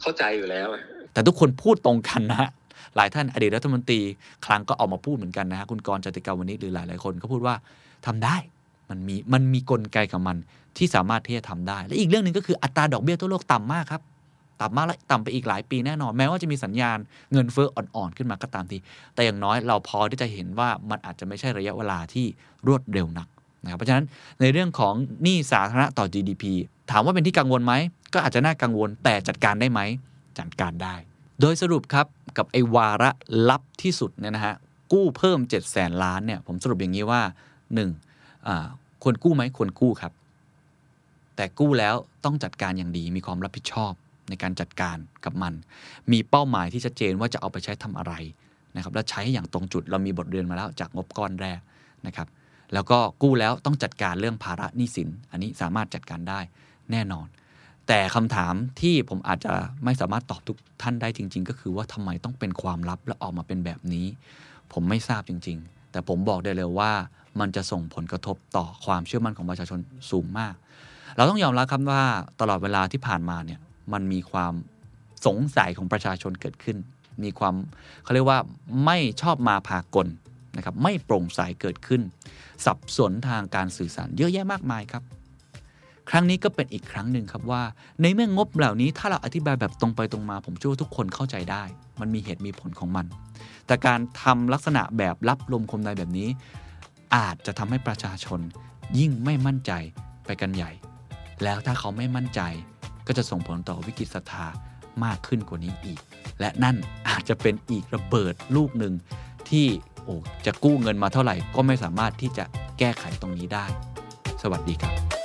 เข้าใจอยู่แล้วแต่ทุกคนพูดตรงกันนะฮะหลายท่านอดีตรัฐมนตรีคลังก็ออกมาพูดเหมือนกันนะฮะคุณกรณ์ จติกาวนิชหรือหลายๆคนเขาพูดว่าทำได้มันมีมันมีกลไกของมันที่สามารถที่จะทำได้และอีกเรื่องนึงก็คืออัตราดอกเบี้ยทั่วโลกต่ำมากครับต่ำมากและต่ำไปอีกหลายปีแน่นอนแม้ว่าจะมีสัญญาณเงินเฟ้ออ่อนๆขึ้นมาก็ตามทีแต่อย่างน้อยเราพอที่จะเห็นว่ามันอาจจะไม่ใช่ระยะเวลาที่รวดเร็วนักนะครับเพราะฉะนั้นในเรื่องของหนี้สาธารณะต่อ จี ดี พี ถามว่าเป็นที่กังวลไหมก็อาจจะน่ากังวลแต่จัดการได้ไหมจัดการได้โดยสรุปครับกับไอ้วาระลับที่สุดเนี่ยนะฮะกู้เพิ่ม เจ็ดแสน ล้านเนี่ยผมสรุปอย่างนี้ว่าหนึ่งอ่าควรกู้ไหมควรกู้ครับแต่กู้แล้วต้องจัดการอย่างดีมีความรับผิดชอบในการจัดการกับมันมีเป้าหมายที่ชัดเจนว่าจะเอาไปใช้ทำอะไรนะครับและใช้อย่างตรงจุดเรามีบทเรียนมาแล้วจากงบก้อนแรกนะครับแล้วก็กู้แล้วต้องจัดการเรื่องภาระหนี้สินอันนี้สามารถจัดการได้แน่นอนแต่คำถามที่ผมอาจจะไม่สามารถตอบทุกท่านได้จริงๆก็คือว่าทำไมต้องเป็นความลับและออกมาเป็นแบบนี้ผมไม่ทราบจริงๆแต่ผมบอกได้เลยว่ามันจะส่งผลกระทบต่อความเชื่อมั่นของประชาชนสูงมากเราต้องยอมรับครับว่าตลอดเวลาที่ผ่านมาเนี่ยมันมีความสงสัยของประชาชนเกิดขึ้นมีความเขาเรียกว่าไม่ชอบมาพากล นะครับไม่โปร่งใสเกิดขึ้นสับสนทางการสื่อสารเยอะแยะมากมายครับครั้งนี้ก็เป็นอีกครั้งหนึ่งครับว่าในเมื่องบเหล่านี้ถ้าเราอธิบายแบบตรงไปตรงมาผมเชื่อว่าทุกคนเข้าใจได้มันมีเหตุมีผลของมันแต่การทำลักษณะแบบรับลมคมในแบบนี้อาจจะทำให้ประชาชนยิ่งไม่มั่นใจไปกันใหญ่แล้วถ้าเขาไม่มั่นใจก็จะส่งผลต่อวิกฤตศรัทธามากขึ้นกว่านี้อีกและนั่นอาจจะเป็นอีกระเบิดลูกหนึ่งที่โอ้จะกู้เงินมาเท่าไหร่ก็ไม่สามารถที่จะแก้ไขตรงนี้ได้สวัสดีครับ